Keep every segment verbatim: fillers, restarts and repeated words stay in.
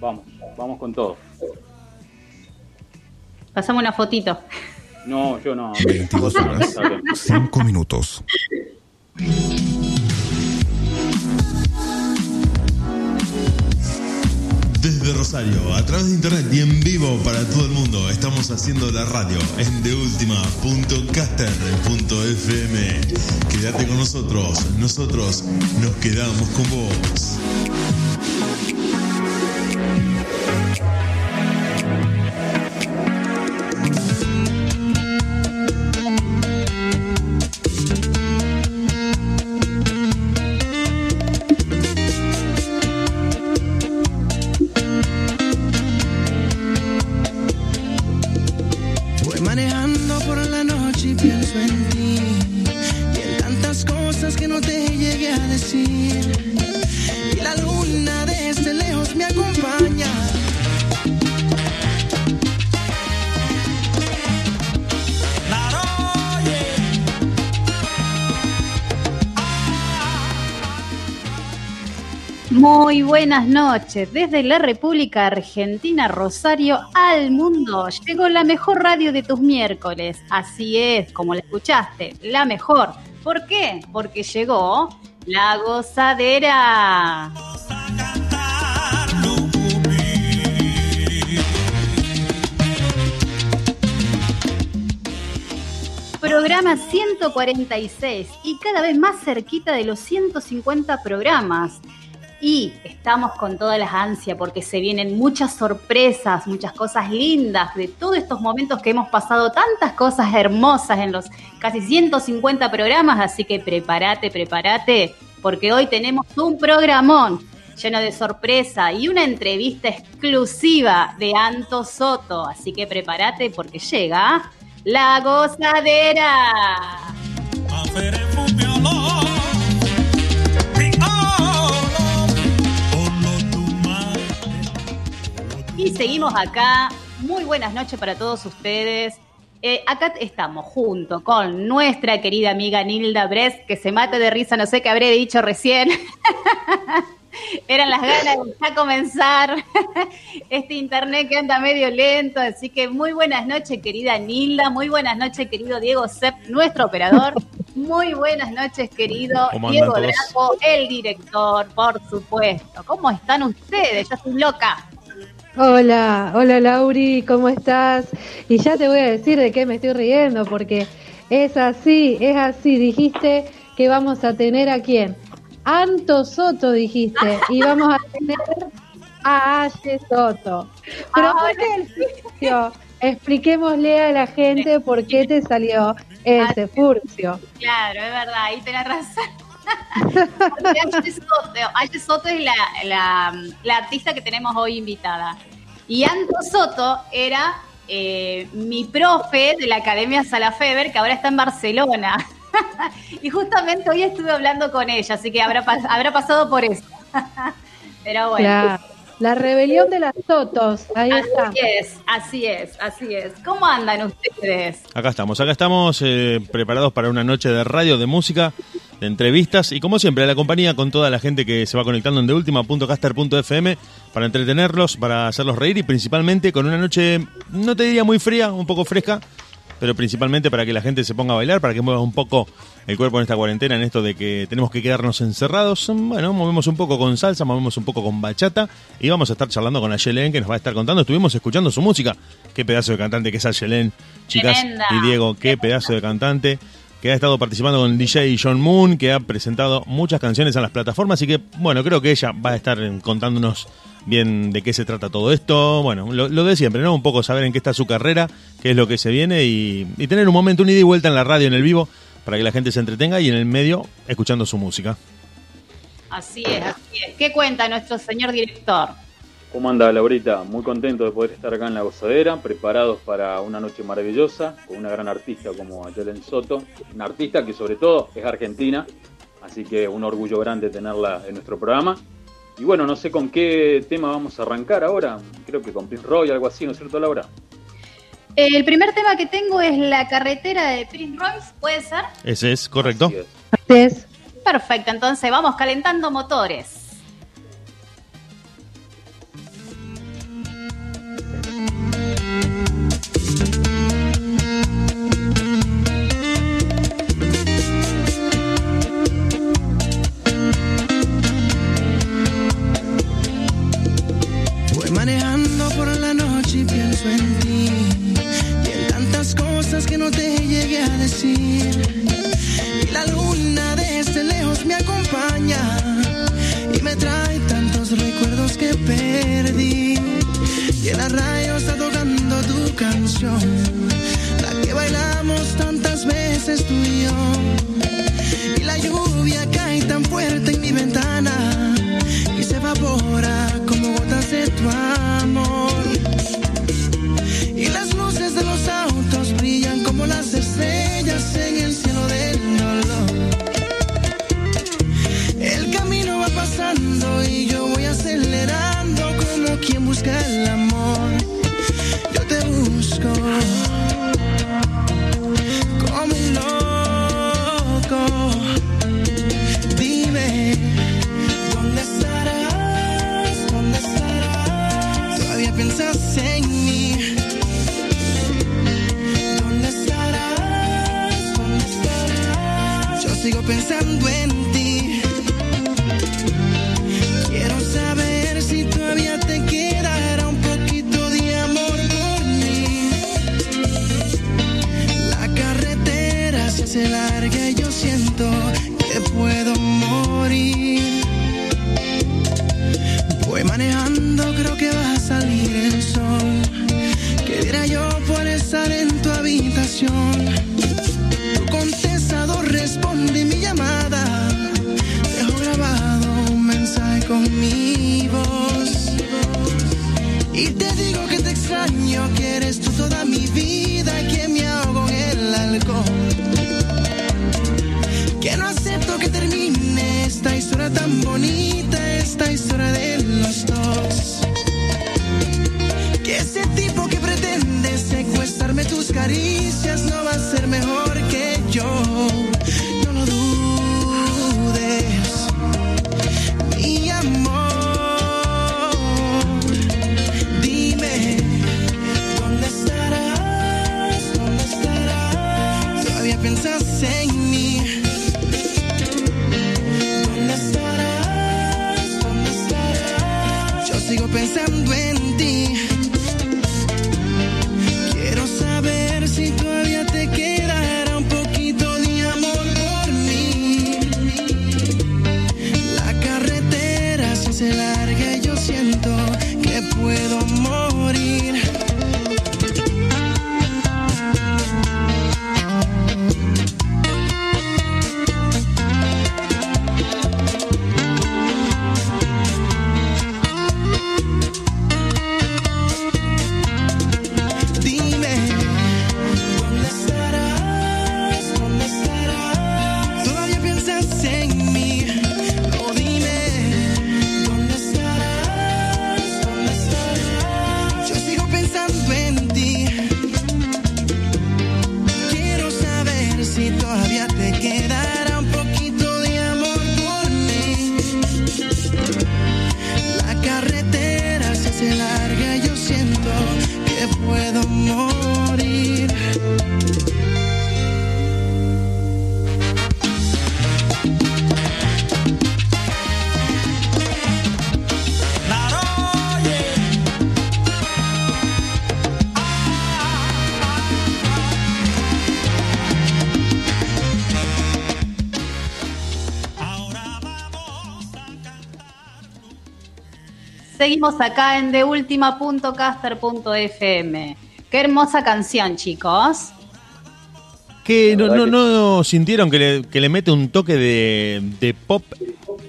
Vamos, vamos con todo. Pasame una fotito. No, yo no. veintidós horas, cinco minutos. Desde Rosario, a través de internet y en vivo para todo el mundo, estamos haciendo la radio en de última punto caster punto efe eme. Quédate con nosotros, nosotros nos quedamos con vos. Muy buenas noches, desde la República Argentina, Rosario, al mundo. Llegó la mejor radio de tus miércoles, así es, como la escuchaste, la mejor. ¿Por qué? Porque llegó La Gozadera. Programa ciento cuarenta y seis y cada vez más cerquita de los ciento cincuenta programas. Y estamos con todas las ansias porque se vienen muchas sorpresas, muchas cosas lindas de todos estos momentos que hemos pasado, tantas cosas hermosas en los casi ciento cincuenta programas, así que prepárate, prepárate, porque hoy tenemos un programón lleno de sorpresa y una entrevista exclusiva de Anto Soto, así que prepárate porque llega La Gozadera. Y seguimos acá, muy buenas noches para todos ustedes. Eh, acá estamos junto con nuestra querida amiga Nilda Brest, que se mata de risa, no sé qué habré dicho recién. Eran las ganas de ya comenzar este internet que anda medio lento, así que muy buenas noches querida Nilda, muy buenas noches querido Diego Sepp, nuestro operador. Muy buenas noches, querido Diego Delgado, el director, por supuesto. ¿Cómo están ustedes? Yo estoy loca. Hola, hola Lauri, ¿cómo estás? Y ya te voy a decir de qué me estoy riendo, porque es así, es así, dijiste que vamos a tener a quién, Anto Soto dijiste, y vamos a tener a Ayelen Soto. Pero el furcio, expliquémosle a la gente por qué te salió ese furcio. Claro, es verdad, ahí tenés razón. Ayelen Soto es la, la, la artista que tenemos hoy invitada. Y Anto Soto era eh, mi profe de la Academia Salafever, que ahora está en Barcelona. Y justamente hoy estuve hablando con ella, así que habrá, habrá pasado por eso. Pero bueno. La, la rebelión de las Sotos. Ahí así está. es, así es, así es. ¿Cómo andan ustedes? Acá estamos, acá estamos eh, preparados para una noche de radio, de música, de entrevistas y como siempre a la compañía con toda la gente que se va conectando en de última punto caster punto efe eme para entretenerlos, para hacerlos reír y principalmente con una noche, no te diría muy fría, un poco fresca, pero principalmente para que la gente se ponga a bailar, para que mueva un poco el cuerpo en esta cuarentena, en esto de que tenemos que quedarnos encerrados. Bueno, movemos un poco con salsa, movemos un poco con bachata y vamos a estar charlando con Ayelen, que nos va a estar contando. Estuvimos escuchando su música. Qué pedazo de cantante que es Ayelen, chicas. Tremenda. Y Diego, qué pedazo de cantante, que ha estado participando con el D J John Moon, que ha presentado muchas canciones a las plataformas, así que, bueno, creo que ella va a estar contándonos bien de qué se trata todo esto, bueno, lo, lo de siempre, ¿no? Un poco saber en qué está su carrera, qué es lo que se viene, y, y tener un momento, un ida y vuelta en la radio, en el vivo, para que la gente se entretenga y en el medio, escuchando su música. Así es, así es. ¿Qué cuenta nuestro señor director? ¿Cómo anda, Laurita? Muy contento de poder estar acá en La Gozadera, preparados para una noche maravillosa, con una gran artista como Ayelen Soto, una artista que sobre todo es argentina, así que un orgullo grande tenerla en nuestro programa. Y bueno, no sé con qué tema vamos a arrancar ahora, creo que con Prince Royce, algo así, ¿no es cierto, Laura? El primer tema que tengo es La Carretera de Prince Royce, ¿puede ser? Ese es, correcto. Así es. Así es. Perfecto, entonces vamos calentando motores. Manejando por la noche y pienso en ti, y en tantas cosas que no te llegué a decir. Y la luna desde lejos me acompaña y me trae tantos recuerdos que perdí. Y el arrayo está tocando tu canción, la que bailamos tantas veces tú y yo. Y la lluvia cae tan fuerte en mi ventana y se evapora como gotas de tu amor. Y las luces de los autos brillan como las estrellas en el cielo del dolor. El camino va pasando y yo voy acelerando como quien busca el amor. Yo te busco como un loco. Dime, ¿dónde estarás? ¿Dónde estarás? Todavía piensas en mí. ¿Dónde estarás? ¿Dónde estarás? Yo sigo pensando en ti. Quiero saber si todavía te quedará un poquito de amor por mí. La carretera se hace larga y yo siento que puedo morir. Voy manejando, creo que va a salir el sol. ¿Qué dirá yo por estar en tu habitación? Tu contestador responde mi llamada. Dejo grabado un mensaje con mi voz. Y te digo que te extraño, que eres tú toda mi vida, que me ahogo en el alcohol. Que no acepto que termine esta historia tan bonita, esta historia de los dos. Que ese tipo que pretende secuestrarme tus caricias no va a ser mejor que yo. No lo dudes, mi amor. Dime, ¿dónde estarás? ¿Dónde estarás? Todavía piensas en mí. Sigo pensando en ti. Quiero saber si todavía te quedará un poquito de amor por mí. La carretera se hace larga y yo siento que puedo morir. Seguimos acá en de última punto caster punto efe eme. Qué hermosa canción, chicos. Que no, no, no sintieron que le, que le mete un toque de, de pop,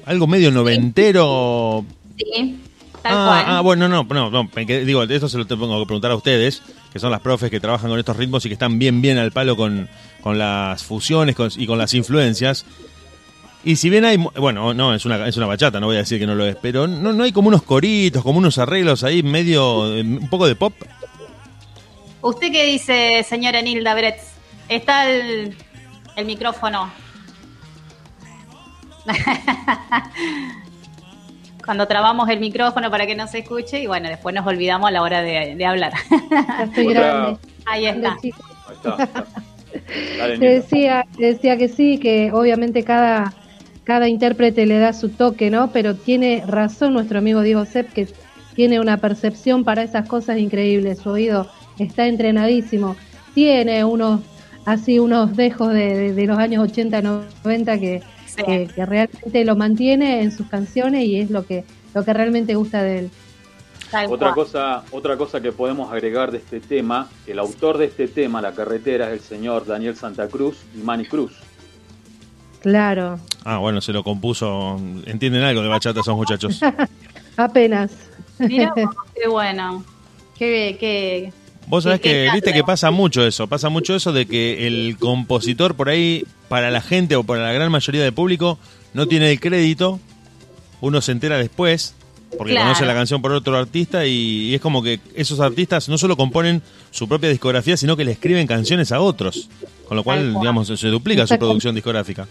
algo medio noventero. Sí, tal ah, cual. Ah, bueno, no, no, no me quedé, digo, eso se lo tengo que preguntar a ustedes, que son las profes que trabajan con estos ritmos y que están bien, bien al palo con, con las fusiones con, y con las influencias. Y si bien hay, bueno, no, es una es una bachata, no voy a decir que no lo es, pero no, no hay como unos coritos, como unos arreglos ahí, medio, un poco de pop. ¿Usted qué dice, señora Nilda Brest? Está el, el micrófono. Cuando trabamos el micrófono para que no se escuche y bueno, después nos olvidamos a la hora de, de hablar. Estoy grande. Ahí está. Ahí está, está. Dale, te decía, te decía que sí, que obviamente cada... cada intérprete le da su toque, ¿no? Pero tiene razón nuestro amigo Diego Sepp, que tiene una percepción para esas cosas increíbles, su oído está entrenadísimo, tiene unos así unos dejos de, de, de los años ochenta, noventa que, sí. que, que realmente lo mantiene en sus canciones y es lo que, lo que realmente gusta de él. Otra cosa, otra cosa que podemos agregar de este tema, el autor de este tema, La Carretera, es el señor Daniel Santa Cruz y Manny Cruz. Claro. Ah, bueno, se lo compuso. ¿Entienden algo de bachata esos muchachos? Apenas. Mirá, qué bueno. Qué, qué, Vos sabés que, que viste que pasa mucho eso, pasa mucho eso de que el compositor por ahí, para la gente o para la gran mayoría del público, no tiene el crédito, uno se entera después, porque claro. conoce la canción por otro artista y, y es como que esos artistas no solo componen su propia discografía, sino que le escriben canciones a otros, con lo cual, digamos, se duplica su producción discográfica.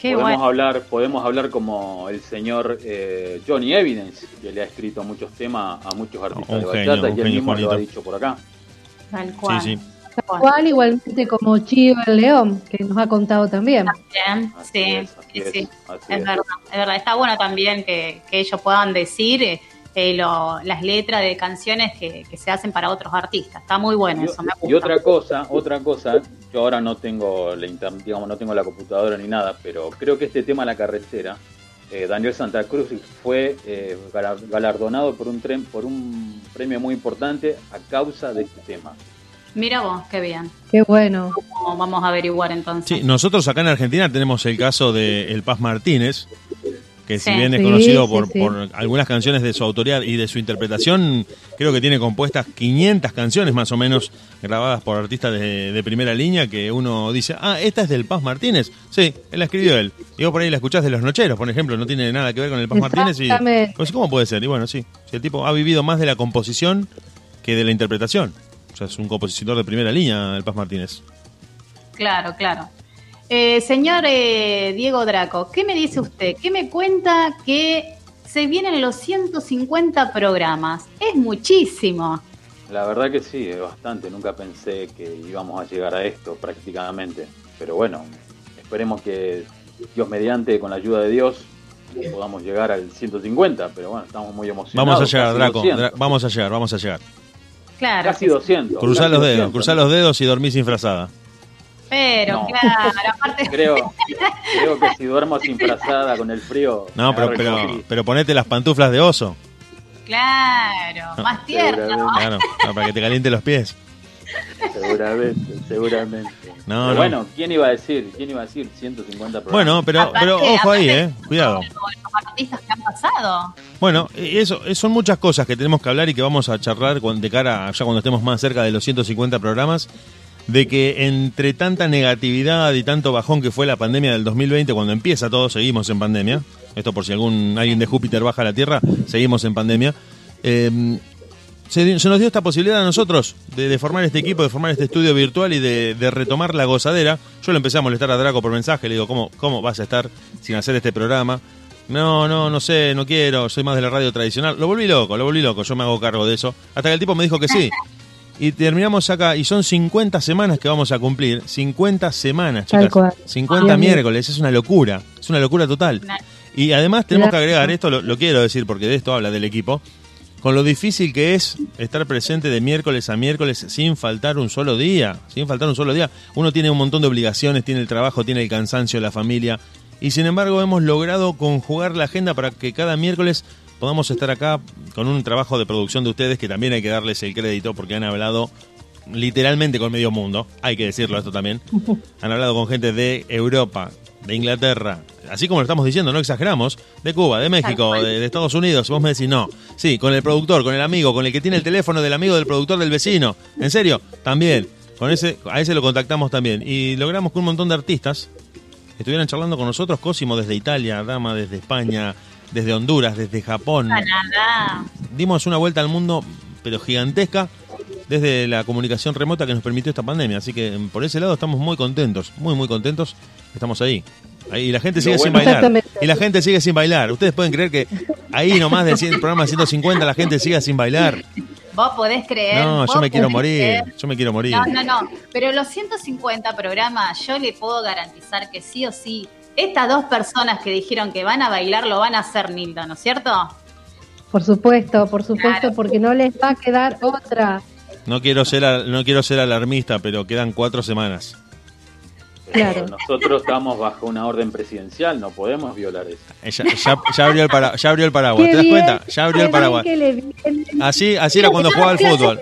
Qué podemos bueno. hablar, podemos hablar como el señor eh, Johnny Evidence, que le ha escrito muchos temas a muchos artistas de bachata, y él mismo Juanito. Lo ha dicho por acá. Tal cual. Sí, sí. Tal cual, igualmente como Chivo el León, que nos ha contado también. También, sí, es, sí, es, sí. Es, es verdad, es verdad. Está bueno también que, que ellos puedan decir eh, lo, las letras de canciones que, que se hacen para otros artistas. Está muy bueno y, eso. Me gusta. Y otra cosa, otra cosa. Yo ahora no tengo la inter, digamos, no tengo la computadora ni nada, pero creo que este tema La Carretera, eh, Daniel Santa Cruz fue eh, galardonado por un tren, por un premio muy importante a causa de este tema. Mira vos, qué bien. Qué bueno. Vamos a averiguar entonces. Sí, nosotros acá en Argentina tenemos el caso de el Paz Martínez, que sí. si bien es conocido sí, por, sí, sí. por algunas canciones de su autoría y de su interpretación, creo que tiene compuestas quinientas canciones más o menos grabadas por artistas de, de primera línea, que uno dice, ah, esta es del Paz Martínez. Sí, él la escribió él. Y vos por ahí la escuchás de Los Nocheros, por ejemplo, no tiene nada que ver con el Paz Martínez. Y pues, ¿cómo puede ser? Y bueno, sí, si el tipo ha vivido más de la composición que de la interpretación. O sea, es un compositor de primera línea, el Paz Martínez. Claro, claro. Eh, señor eh, Diego Draco, ¿qué me dice usted? ¿Qué me cuenta que se vienen los ciento cincuenta programas? Es muchísimo. La verdad que sí, es bastante. Nunca pensé que íbamos a llegar a esto prácticamente. Pero bueno, esperemos que Dios mediante, con la ayuda de Dios, podamos llegar al ciento cincuenta. Pero bueno, estamos muy emocionados. Vamos a llegar, Draco. Dra- vamos a llegar, vamos a llegar. Claro. Casi doscientos. Cruzar los dedos, cruzar los dedos y dormir sin frazada. Pero, no. claro, aparte. Creo, creo que si duermo sin frazada con el frío. No, pero, pero, pero ponete las pantuflas de oso. Claro, no. más tierno. Claro, no, para que te caliente los pies. Seguramente, seguramente. No, no. Bueno, ¿quién iba a decir? ¿Quién iba a decir ciento cincuenta programas? Bueno, pero, aparte, pero ojo ahí, ¿eh? Cuidado. Los artistas que han pasado. Bueno, eso, son muchas cosas que tenemos que hablar y que vamos a charlar de cara, ya cuando estemos más cerca de los ciento cincuenta programas, de que entre tanta negatividad y tanto bajón que fue la pandemia del dos mil veinte, cuando empieza todo, seguimos en pandemia. Esto por si algún alguien de Júpiter baja a la Tierra, seguimos en pandemia. Eh... Se, se nos dio esta posibilidad a nosotros de, de formar este equipo, de formar este estudio virtual y de, de retomar la gozadera. Yo le empecé a molestar a Draco por mensaje, le digo, ¿cómo, cómo vas a estar sin hacer este programa? No, no, no sé, no quiero, soy más de la radio tradicional. Lo volví loco, lo volví loco, yo me hago cargo de eso. Hasta que el tipo me dijo que sí. Y terminamos acá, y son cincuenta semanas que vamos a cumplir. cincuenta semanas, chicas. cincuenta miércoles, es una locura, es una locura total. Y además tenemos que agregar, esto lo, lo quiero decir porque de esto habla del equipo, con lo difícil que es estar presente de miércoles a miércoles sin faltar un solo día, sin faltar un solo día. Uno tiene un montón de obligaciones, tiene el trabajo, tiene el cansancio, la familia, y sin embargo hemos logrado conjugar la agenda para que cada miércoles podamos estar acá con un trabajo de producción de ustedes que también hay que darles el crédito porque han hablado literalmente con medio mundo, hay que decirlo esto también, han hablado con gente de Europa, de Inglaterra, así como lo estamos diciendo, no exageramos, de Cuba, de México, de, de Estados Unidos, vos me decís no, sí, con el productor, con el amigo, con el que tiene el teléfono del amigo del productor del vecino, en serio, también, con ese, a ese lo contactamos también, y logramos que un montón de artistas estuvieran charlando con nosotros, Cosimo desde Italia, Dama desde España, desde Honduras, desde Japón, Canadá. Dimos una vuelta al mundo, pero gigantesca, desde la comunicación remota que nos permitió esta pandemia, así que por ese lado estamos muy contentos, muy muy contentos, estamos ahí, ahí y la gente sigue no, bueno, sin bailar, y la gente sigue sin bailar, ustedes pueden creer que ahí nomás del programa ciento cincuenta la gente sigue sin bailar. Vos podés creer. No, yo me quiero morir, creer. yo me quiero morir. No, no, no, pero los ciento cincuenta programas yo le puedo garantizar que sí o sí, estas dos personas que dijeron que van a bailar lo van a hacer, Nilda, ¿no es cierto? Por supuesto, por supuesto, claro, porque no les va a quedar otra. No quiero ser, no quiero ser alarmista, pero quedan cuatro semanas. Claro. Nosotros estamos bajo una orden presidencial, no podemos violar eso. Ya, ya, ya, abrió, el para, ya abrió el paraguas, ¿te das cuenta? Ya abrió el paraguas. Así, así era cuando jugaba al fútbol.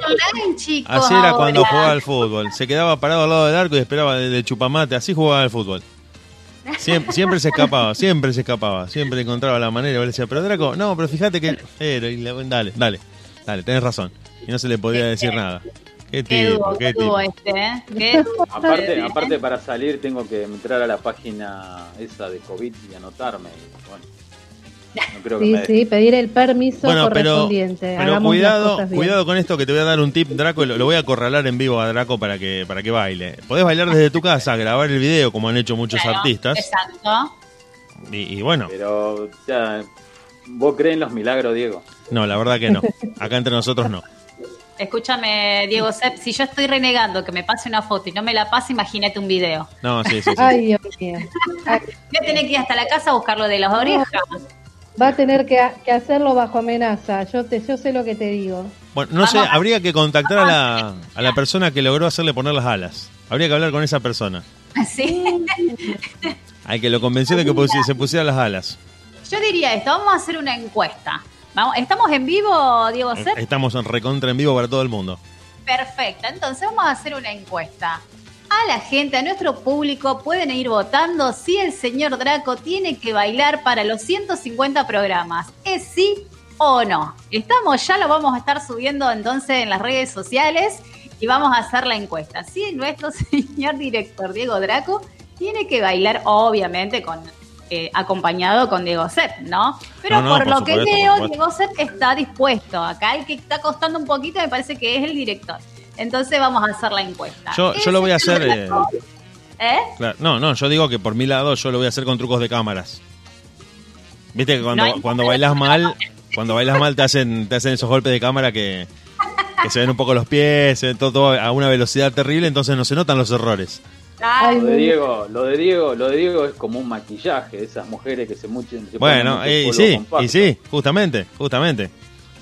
Así era cuando jugaba al fútbol. Se quedaba parado al lado del arco y esperaba de, de chupamate, así jugaba al fútbol. Siempre, siempre se escapaba, siempre se escapaba, siempre encontraba la manera. Le decía, pero Draco, no, pero fíjate que... Eh, dale, dale, dale, tenés razón. Y no se le podía decir nada. Qué tipo, qué tipo. Este, ¿eh? ¿Qué? Aparte, aparte para salir tengo que entrar a la página esa de COVID y anotarme. Bueno, no creo que sí, me... sí, pedir el permiso bueno, correspondiente. Pero, pero cuidado, cuidado con esto que te voy a dar un tip, Draco. Lo, lo voy a acorralar en vivo a Draco para que para que baile. Podés bailar desde tu casa, grabar el video como han hecho muchos claro, artistas. Exacto. Y, y bueno. Pero ya, ¿vos crees en los milagros, Diego? No, la verdad que no. Acá entre nosotros no. Escúchame, Diego Sepp, si yo estoy renegando que me pase una foto y no me la pase, imagínate un video. No, sí, sí, sí. Ay, Dios mío. Ay, voy a tener que ir hasta la casa a buscarlo de las orejas. Va a tener que, que hacerlo bajo amenaza. Yo te, yo sé lo que te digo. Bueno, no Vamos. sé, habría que contactar a la, a la persona que logró hacerle poner las alas. Habría que hablar con esa persona. ¿Sí? Hay que lo convenció de que pusiera, se pusiera las alas. Yo diría esto, vamos a hacer una encuesta. Vamos, ¿estamos en vivo, Diego Sepp? Estamos en recontra en vivo para todo el mundo. Perfecto, entonces vamos a hacer una encuesta. A la gente, a nuestro público, pueden ir votando si el señor Draco tiene que bailar para los ciento cincuenta programas. ¿Es sí o no? Estamos ya, lo vamos a estar subiendo entonces en las redes sociales y vamos a hacer la encuesta. Si nuestro señor director Diego Draco tiene que bailar, obviamente, con... Eh, acompañado con Diego Sepp, ¿no? Pero no, no, por, por lo supuesto, que veo, Diego Sepp está dispuesto. Acá el que está costando un poquito me parece que es el director. Entonces vamos a hacer la encuesta. Yo, yo lo voy a hacer... Eh, ¿Eh? Claro, no, no, yo digo que por mi lado yo lo voy a hacer con trucos de cámaras. Viste que cuando, no cuando bailas mal, cuando bailas mal te hacen, te hacen esos golpes de cámara que, que se ven un poco los pies, se ven todo, todo a una velocidad terrible, entonces no se notan los errores. Ay, lo de Diego, lo de Diego, lo de Diego es como un maquillaje, esas mujeres que se muchen. Se bueno, y sí, compacto. y sí, justamente, justamente.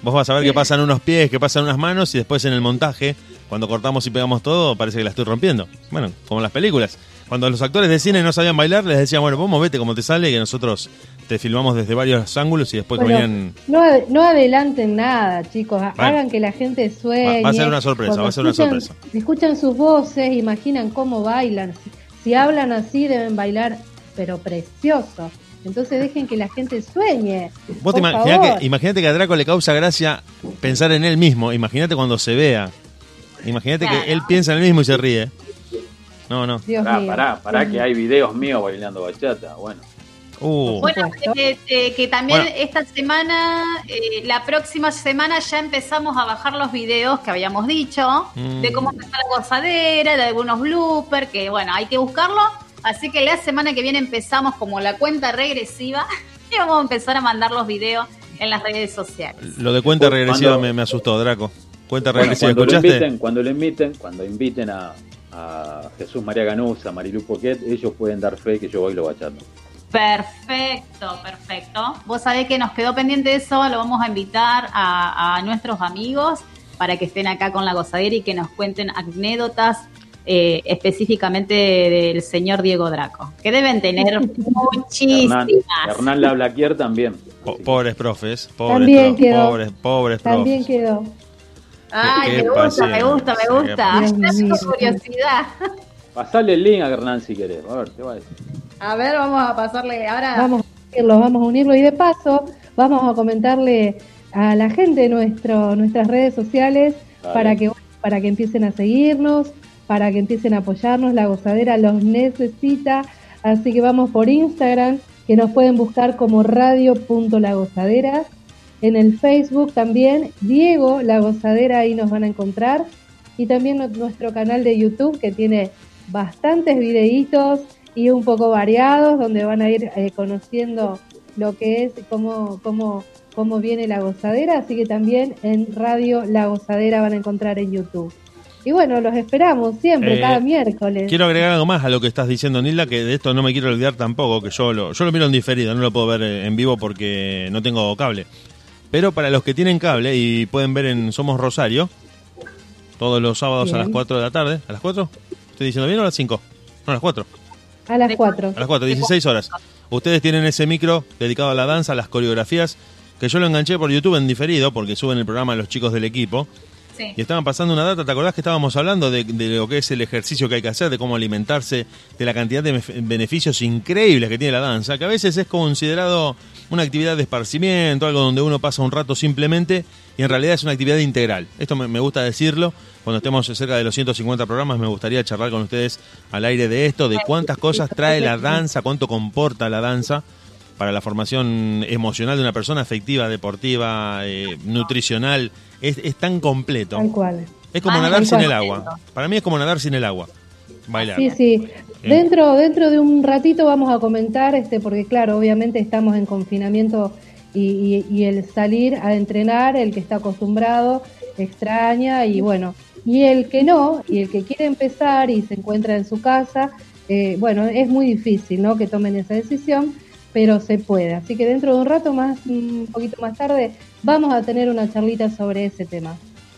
Vos vas a ver que pasan unos pies, que pasan unas manos y después en el montaje, cuando cortamos y pegamos todo, parece que la estoy rompiendo. Bueno, como en las películas. Cuando los actores de cine no sabían bailar, les decían, bueno, vos movete como te sale, que nosotros te filmamos desde varios ángulos y después bueno, comían... No, no adelanten nada, chicos. Vale. Hagan que la gente sueñe. Va a ser una sorpresa, va a ser una sorpresa. Escuchan sus voces, imaginan cómo bailan. Si, si hablan así, deben bailar, pero precioso. Entonces dejen que la gente sueñe. Vos te imaginás que, imagínate que a Draco le causa gracia pensar en él mismo. Imagínate cuando se vea. Imagínate claro. que él piensa en él mismo y se ríe. No, no. Dios pará, mío. pará, pará, que hay videos míos bailando bachata, bueno. Uh. Bueno, eh, eh, que también bueno. esta semana, eh, la próxima semana ya empezamos a bajar los videos que habíamos dicho, mm. de cómo empezó la gozadera, de algunos bloopers, que bueno, hay que buscarlo. Así que la semana que viene empezamos como la cuenta regresiva y vamos a empezar a mandar los videos en las redes sociales. Lo de cuenta regresiva cuando, me, me asustó, Draco. Cuenta regresiva, bueno, cuando ¿escuchaste? Lo inviten, cuando lo inviten, cuando inviten a... a Jesús María Ganusa, a Marilu Poquet, ellos pueden dar fe que yo bailo bachata. Perfecto, perfecto. Vos sabés que nos quedó pendiente eso, lo vamos a invitar a, a nuestros amigos para que estén acá con la gozadera y que nos cuenten anécdotas eh, específicamente del señor Diego Draco, que deben tener muchísimas. Hernán, Hernán Lablaquier también. Po- pobres profes, pobres, también pro- quedó. pobres, pobres profes. También quedó. Ay, me gusta, me gusta, me gusta, me gusta. Es curiosidad. Pasale el link a Hernán si querés. A ver, ¿qué va a decir? A ver, vamos a pasarle ahora. Vamos a unirlo, vamos a unirlo y de paso vamos a comentarle a la gente nuestro, nuestras redes sociales para que, para que empiecen a seguirnos, para que empiecen a apoyarnos. La gozadera los necesita. Así que vamos por Instagram, que nos pueden buscar como radio punto la gozadera. En el Facebook también, Diego La Gozadera, ahí nos van a encontrar. Y también nuestro canal de YouTube, que tiene bastantes videitos y un poco variados, donde van a ir eh, conociendo lo que es, cómo, cómo, cómo viene La Gozadera. Así que también en Radio La Gozadera van a encontrar en YouTube. Y bueno, los esperamos siempre, eh, cada miércoles. Quiero agregar algo más a lo que estás diciendo, Nilda, que de esto no me quiero olvidar tampoco, que yo lo, yo lo miro en diferido, no lo puedo ver en vivo porque no tengo cable. Pero para los que tienen cable y pueden ver en Somos Rosario, todos los sábados bien. a las cuatro de la tarde. ¿A las cuatro? ¿Estoy diciendo bien o a las cinco? No, a las cuatro. A las cuatro. A las cuatro, dieciséis horas. Ustedes tienen ese micro dedicado a la danza, a las coreografías, que yo lo enganché por YouTube en diferido, porque suben el programa los chicos del equipo. Sí. Y estaban pasando una data, ¿te acordás que estábamos hablando de, de lo que es el ejercicio que hay que hacer, de cómo alimentarse, de la cantidad de beneficios increíbles que tiene la danza, que a veces es considerado una actividad de esparcimiento, algo donde uno pasa un rato simplemente, y en realidad es una actividad integral? Esto me, me gusta decirlo, cuando estemos cerca de los ciento cincuenta programas me gustaría charlar con ustedes al aire de esto, de cuántas cosas trae la danza, cuánto comporta la danza para la formación emocional de una persona, afectiva, deportiva, eh, nutricional. Es, es tan completo. Tal cual. Es como ah, nadar sin el agua. Para mí es como nadar sin el agua. Bailar. Sí, sí. Eh. Dentro, dentro de un ratito vamos a comentar, este, porque claro, obviamente estamos en confinamiento y, y, y el salir a entrenar, el que está acostumbrado, extraña y bueno. Y el que no, y el que quiere empezar y se encuentra en su casa, eh, bueno, es muy difícil, ¿no?, que tomen esa decisión, pero se puede. Así que dentro de un rato más, un poquito más tarde, vamos a tener una charlita sobre ese tema.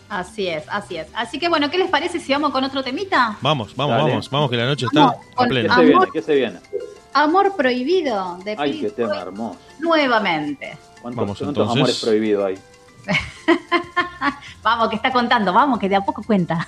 Así es, así es. Así que bueno, ¿qué les parece si vamos con otro temita? Vamos, vamos, Dale. vamos, vamos que la noche vamos, está a plena. ¿Qué se viene? ¿Qué se viene? Amor prohibido de Ay, Prince qué tema Royce, hermoso. Nuevamente. ¿Cuántos, vamos, ¿cuántos entonces? Amores prohibidos hay? Vamos, que está contando, vamos, que de a poco cuenta.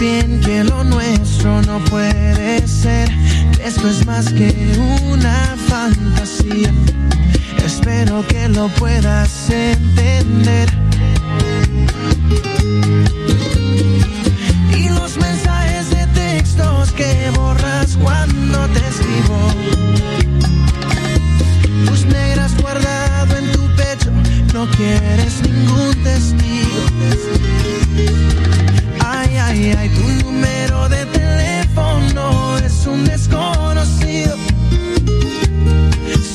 Bien que lo nuestro no puede ser, esto es más que una fantasía, espero que lo puedas entender. Y los mensajes de textos que borras cuando te escribo, tus negras guardado en tu pecho, no quieres ningún testigo. Ay, ay, ay, tu número de teléfono es un desconocido.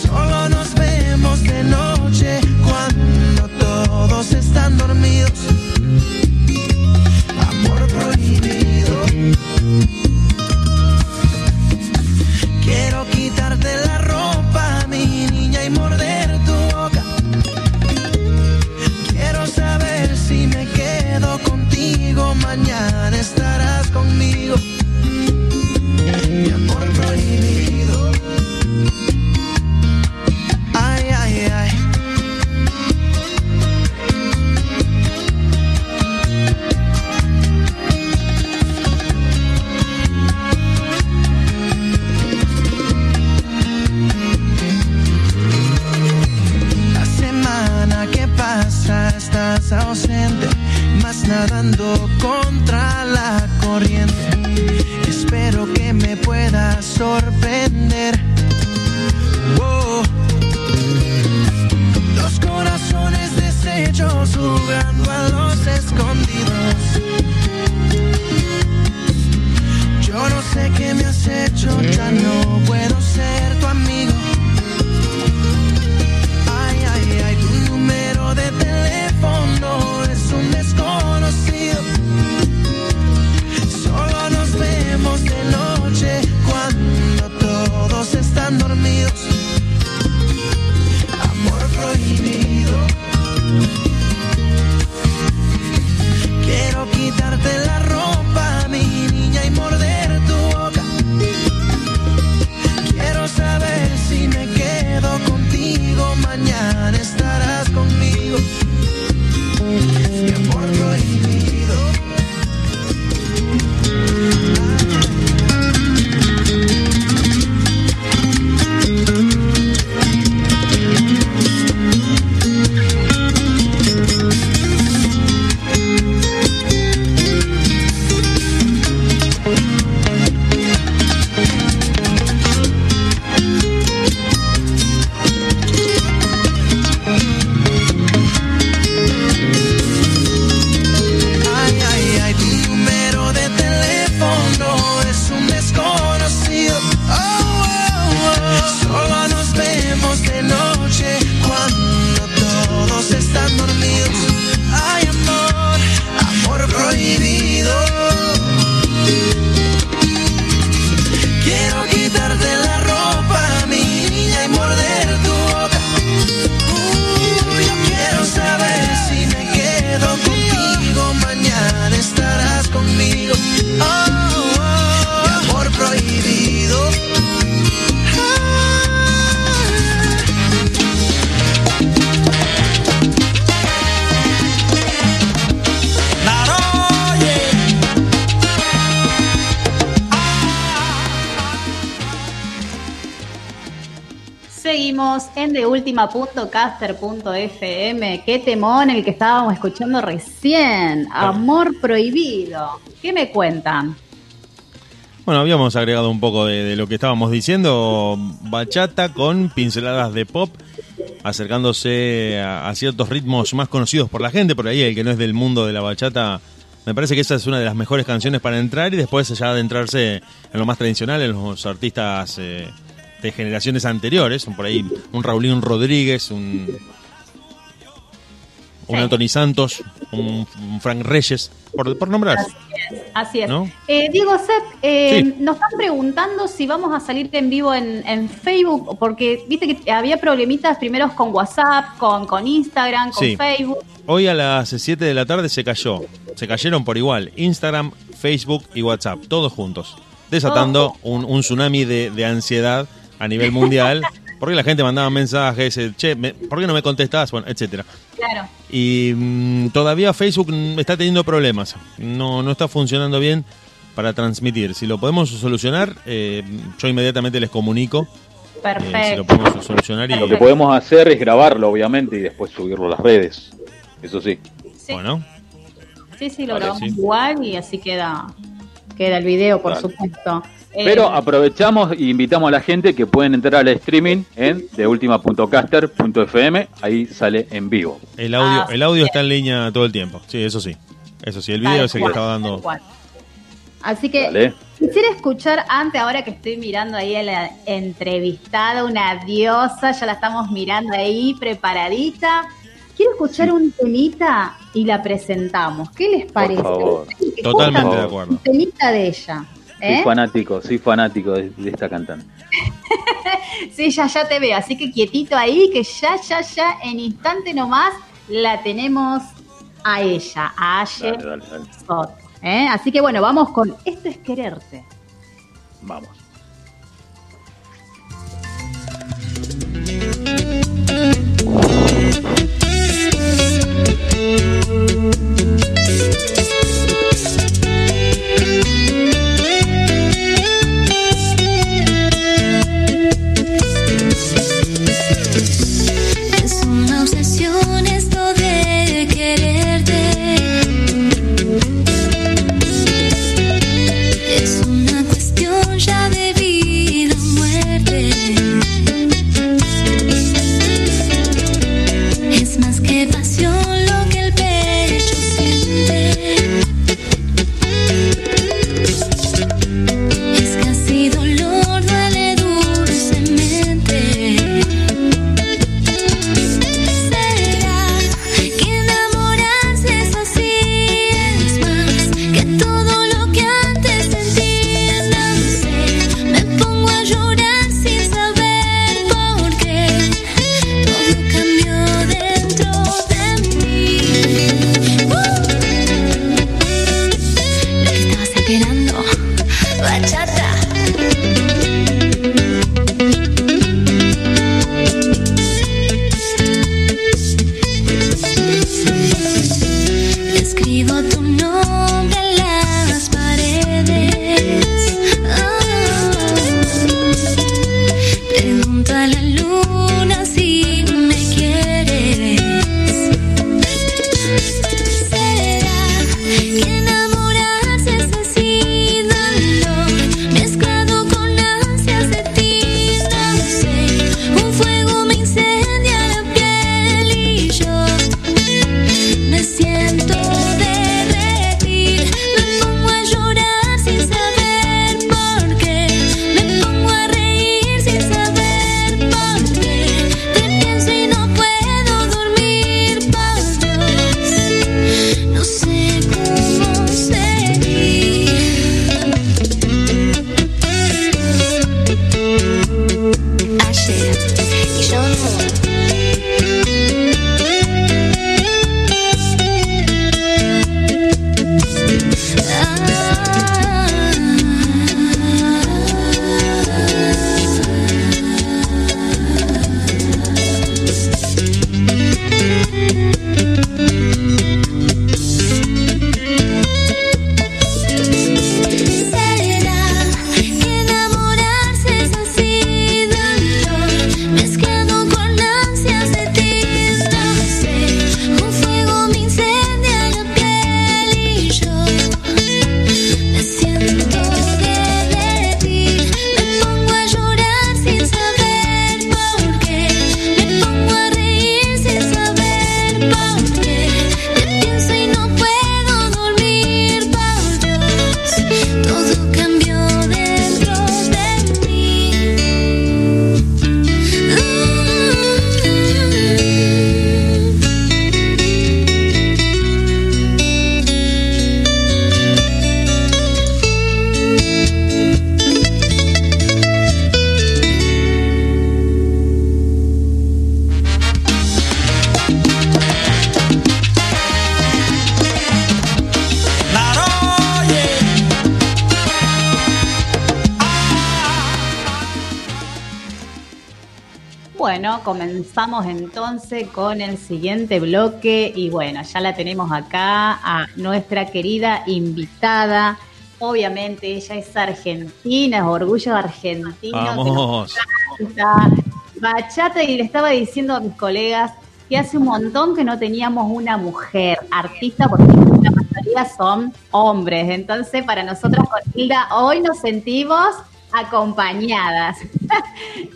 Solo nos vemos de noche cuando todos están dormidos. Amor prohibido. Quiero quitarte la ropa, mi niña, y morder tu boca. Quiero saber si me quedo con mañana estarás conmigo, mi amor prohibido. Ay, ay, ay. La semana que pasa estás ausente, más nadando contra la corriente. Espero que me puedas sorprender. Oh. Dos corazones deshechos jugando a los escondidos. Yo no sé qué me has hecho, ya no puedo ser tu amigo. Ay, ay, ay, tu número de teléfono es un desconocido. Solo nos vemos de noche cuando todos están dormidos. Amor prohibido. Quiero quitarte la ropa, mi niña, y morder tu boca. Quiero Seguimos en de ultima punto caster punto f m. Qué temón el que estábamos escuchando recién. Amor prohibido. ¿Qué me cuentan? Bueno, habíamos agregado un poco de, de lo que estábamos diciendo. Bachata con pinceladas de pop, acercándose a, a ciertos ritmos más conocidos por la gente. Por ahí el que no es del mundo de la bachata, me parece que esa es una de las mejores canciones para entrar, y después ya adentrarse en lo más tradicional, en los artistas eh, de generaciones anteriores. Por ahí un Raulín Rodríguez, un, un sí. Anthony Santos, un, un Frank Reyes, por, por nombrar. Así es. Así es. ¿No? Eh, Diego Sepp, eh, sí. nos están preguntando si vamos a salir en vivo en, en Facebook, porque viste que había problemitas primeros con WhatsApp, con, con Instagram, con sí. Facebook. Hoy a las siete de la tarde se cayó. Se cayeron por igual Instagram, Facebook y WhatsApp, todos juntos, desatando un, un tsunami de, de ansiedad a nivel mundial, porque la gente mandaba mensajes, che, me, ¿por qué no me contestás? Bueno, etcétera. Claro. Y mmm, todavía Facebook está teniendo problemas, no, no está funcionando bien para transmitir. Si lo podemos solucionar, eh, yo inmediatamente les comunico. Perfecto. Eh, si lo podemos solucionar. Y... Lo que podemos hacer es grabarlo, obviamente, y después subirlo a las redes, eso sí. sí. Bueno. Sí, sí, lo grabamos sí. igual y así queda queda el video, por claro. supuesto. Pero eh, aprovechamos e invitamos a la gente que pueden entrar al streaming en de ultima punto caster punto f m, ahí sale en vivo. El audio ah, el audio sí. está en línea todo el tiempo, sí, eso sí. Eso sí, el video tal es el cual, que estaba dando. Así que Dale. quisiera escuchar antes, ahora que estoy mirando ahí a la entrevistada, una diosa, ya la estamos mirando ahí preparadita. Quiero escuchar un temita y la presentamos. ¿Qué les parece? Por favor. Totalmente de acuerdo. Un temita de ella. ¿eh? Soy fanático, soy fanático de, de esta cantante. Sí, ya, ya te veo. Así que quietito ahí, que ya, ya, ya, en instante nomás la tenemos a ella, a Ayelen Soto. ¿eh? Así que bueno, vamos con Esto es quererte. Vamos. Es una obsesión esto de quererte. Es una cuestión ya de vida o muerte. Es más que pasión. Thank you. Bueno, comenzamos entonces con el siguiente bloque y bueno, ya la tenemos acá a nuestra querida invitada. Obviamente ella es argentina, es orgullo argentino. Vamos. Que nos encanta bachata, y le estaba diciendo a mis colegas que hace un montón que no teníamos una mujer artista porque la mayoría son hombres. Entonces para nosotros con Nilda hoy nos sentimos acompañadas.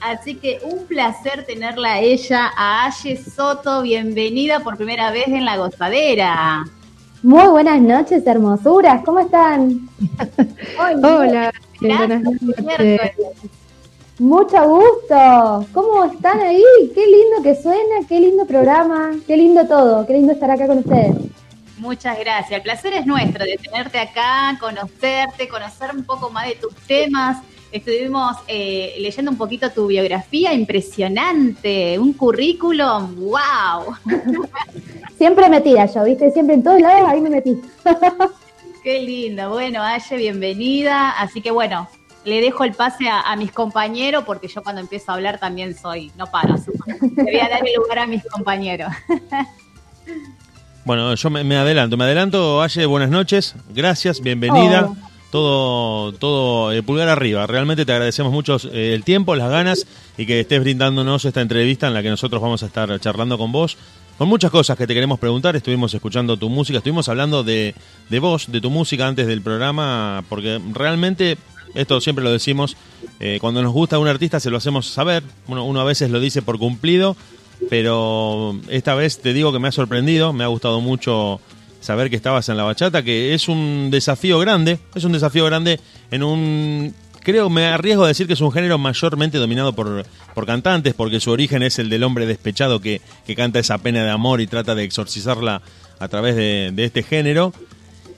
Así que un placer tenerla a ella, a Ayelen Soto. Bienvenida por primera vez en La Gozadera. Muy buenas noches, hermosuras. ¿Cómo están? Hola. Buenas noches. Mucho gusto. ¿Cómo están ahí? Qué lindo que suena, qué lindo programa, qué lindo todo. Qué lindo estar acá con ustedes. Muchas gracias. El placer es nuestro de tenerte acá, conocerte, conocer un poco más de tus temas. Estuvimos eh, leyendo un poquito tu biografía, impresionante, un currículum, wow. Siempre metida yo, ¿viste? Siempre en todos lados, ahí me metí. Qué lindo. Bueno, Aye, bienvenida. Así que bueno, le dejo el pase a, a mis compañeros, porque yo cuando empiezo a hablar también soy, no paro. Le voy a dar el lugar a mis compañeros. Bueno, yo me, me adelanto, me adelanto, Aye, buenas noches, gracias, bienvenida. Oh. Todo, todo eh, pulgar arriba. Realmente te agradecemos mucho eh, el tiempo, las ganas y que estés brindándonos esta entrevista en la que nosotros vamos a estar charlando con vos, con muchas cosas que te queremos preguntar. Estuvimos escuchando tu música, estuvimos hablando de, de vos, de tu música antes del programa, porque realmente, esto siempre lo decimos, eh, cuando nos gusta un artista se lo hacemos saber. Uno, uno a veces lo dice por cumplido, pero esta vez te digo que me ha sorprendido, me ha gustado mucho saber que estabas en la bachata, que es un desafío grande, es un desafío grande en un, creo, me arriesgo a decir que es un género mayormente dominado por, por cantantes, porque su origen es el del hombre despechado que, que canta esa pena de amor y trata de exorcizarla a través de, de este género.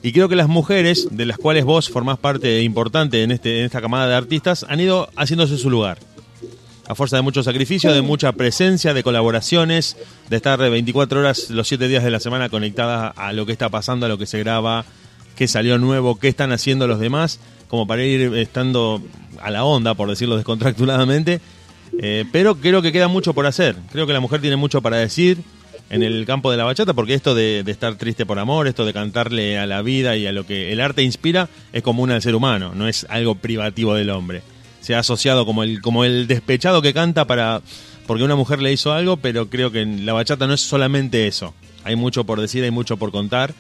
Y creo que las mujeres, de las cuales vos formás parte importante en, este, en esta camada de artistas, han ido haciéndose su lugar. A fuerza de mucho sacrificio, de mucha presencia, de colaboraciones, de estar veinticuatro horas los siete días de la semana conectadas a lo que está pasando, a lo que se graba, qué salió nuevo, qué están haciendo los demás, como para ir estando a la onda, por decirlo descontractuladamente. Eh, pero creo que queda mucho por hacer. Creo que la mujer tiene mucho para decir en el campo de la bachata, porque esto de, de estar triste por amor, esto de cantarle a la vida y a lo que el arte inspira, es común al ser humano, no es algo privativo del hombre. Se ha asociado como el como el despechado que canta para porque una mujer le hizo algo, pero creo que la bachata no es solamente eso. Hay mucho por decir, hay mucho por contar,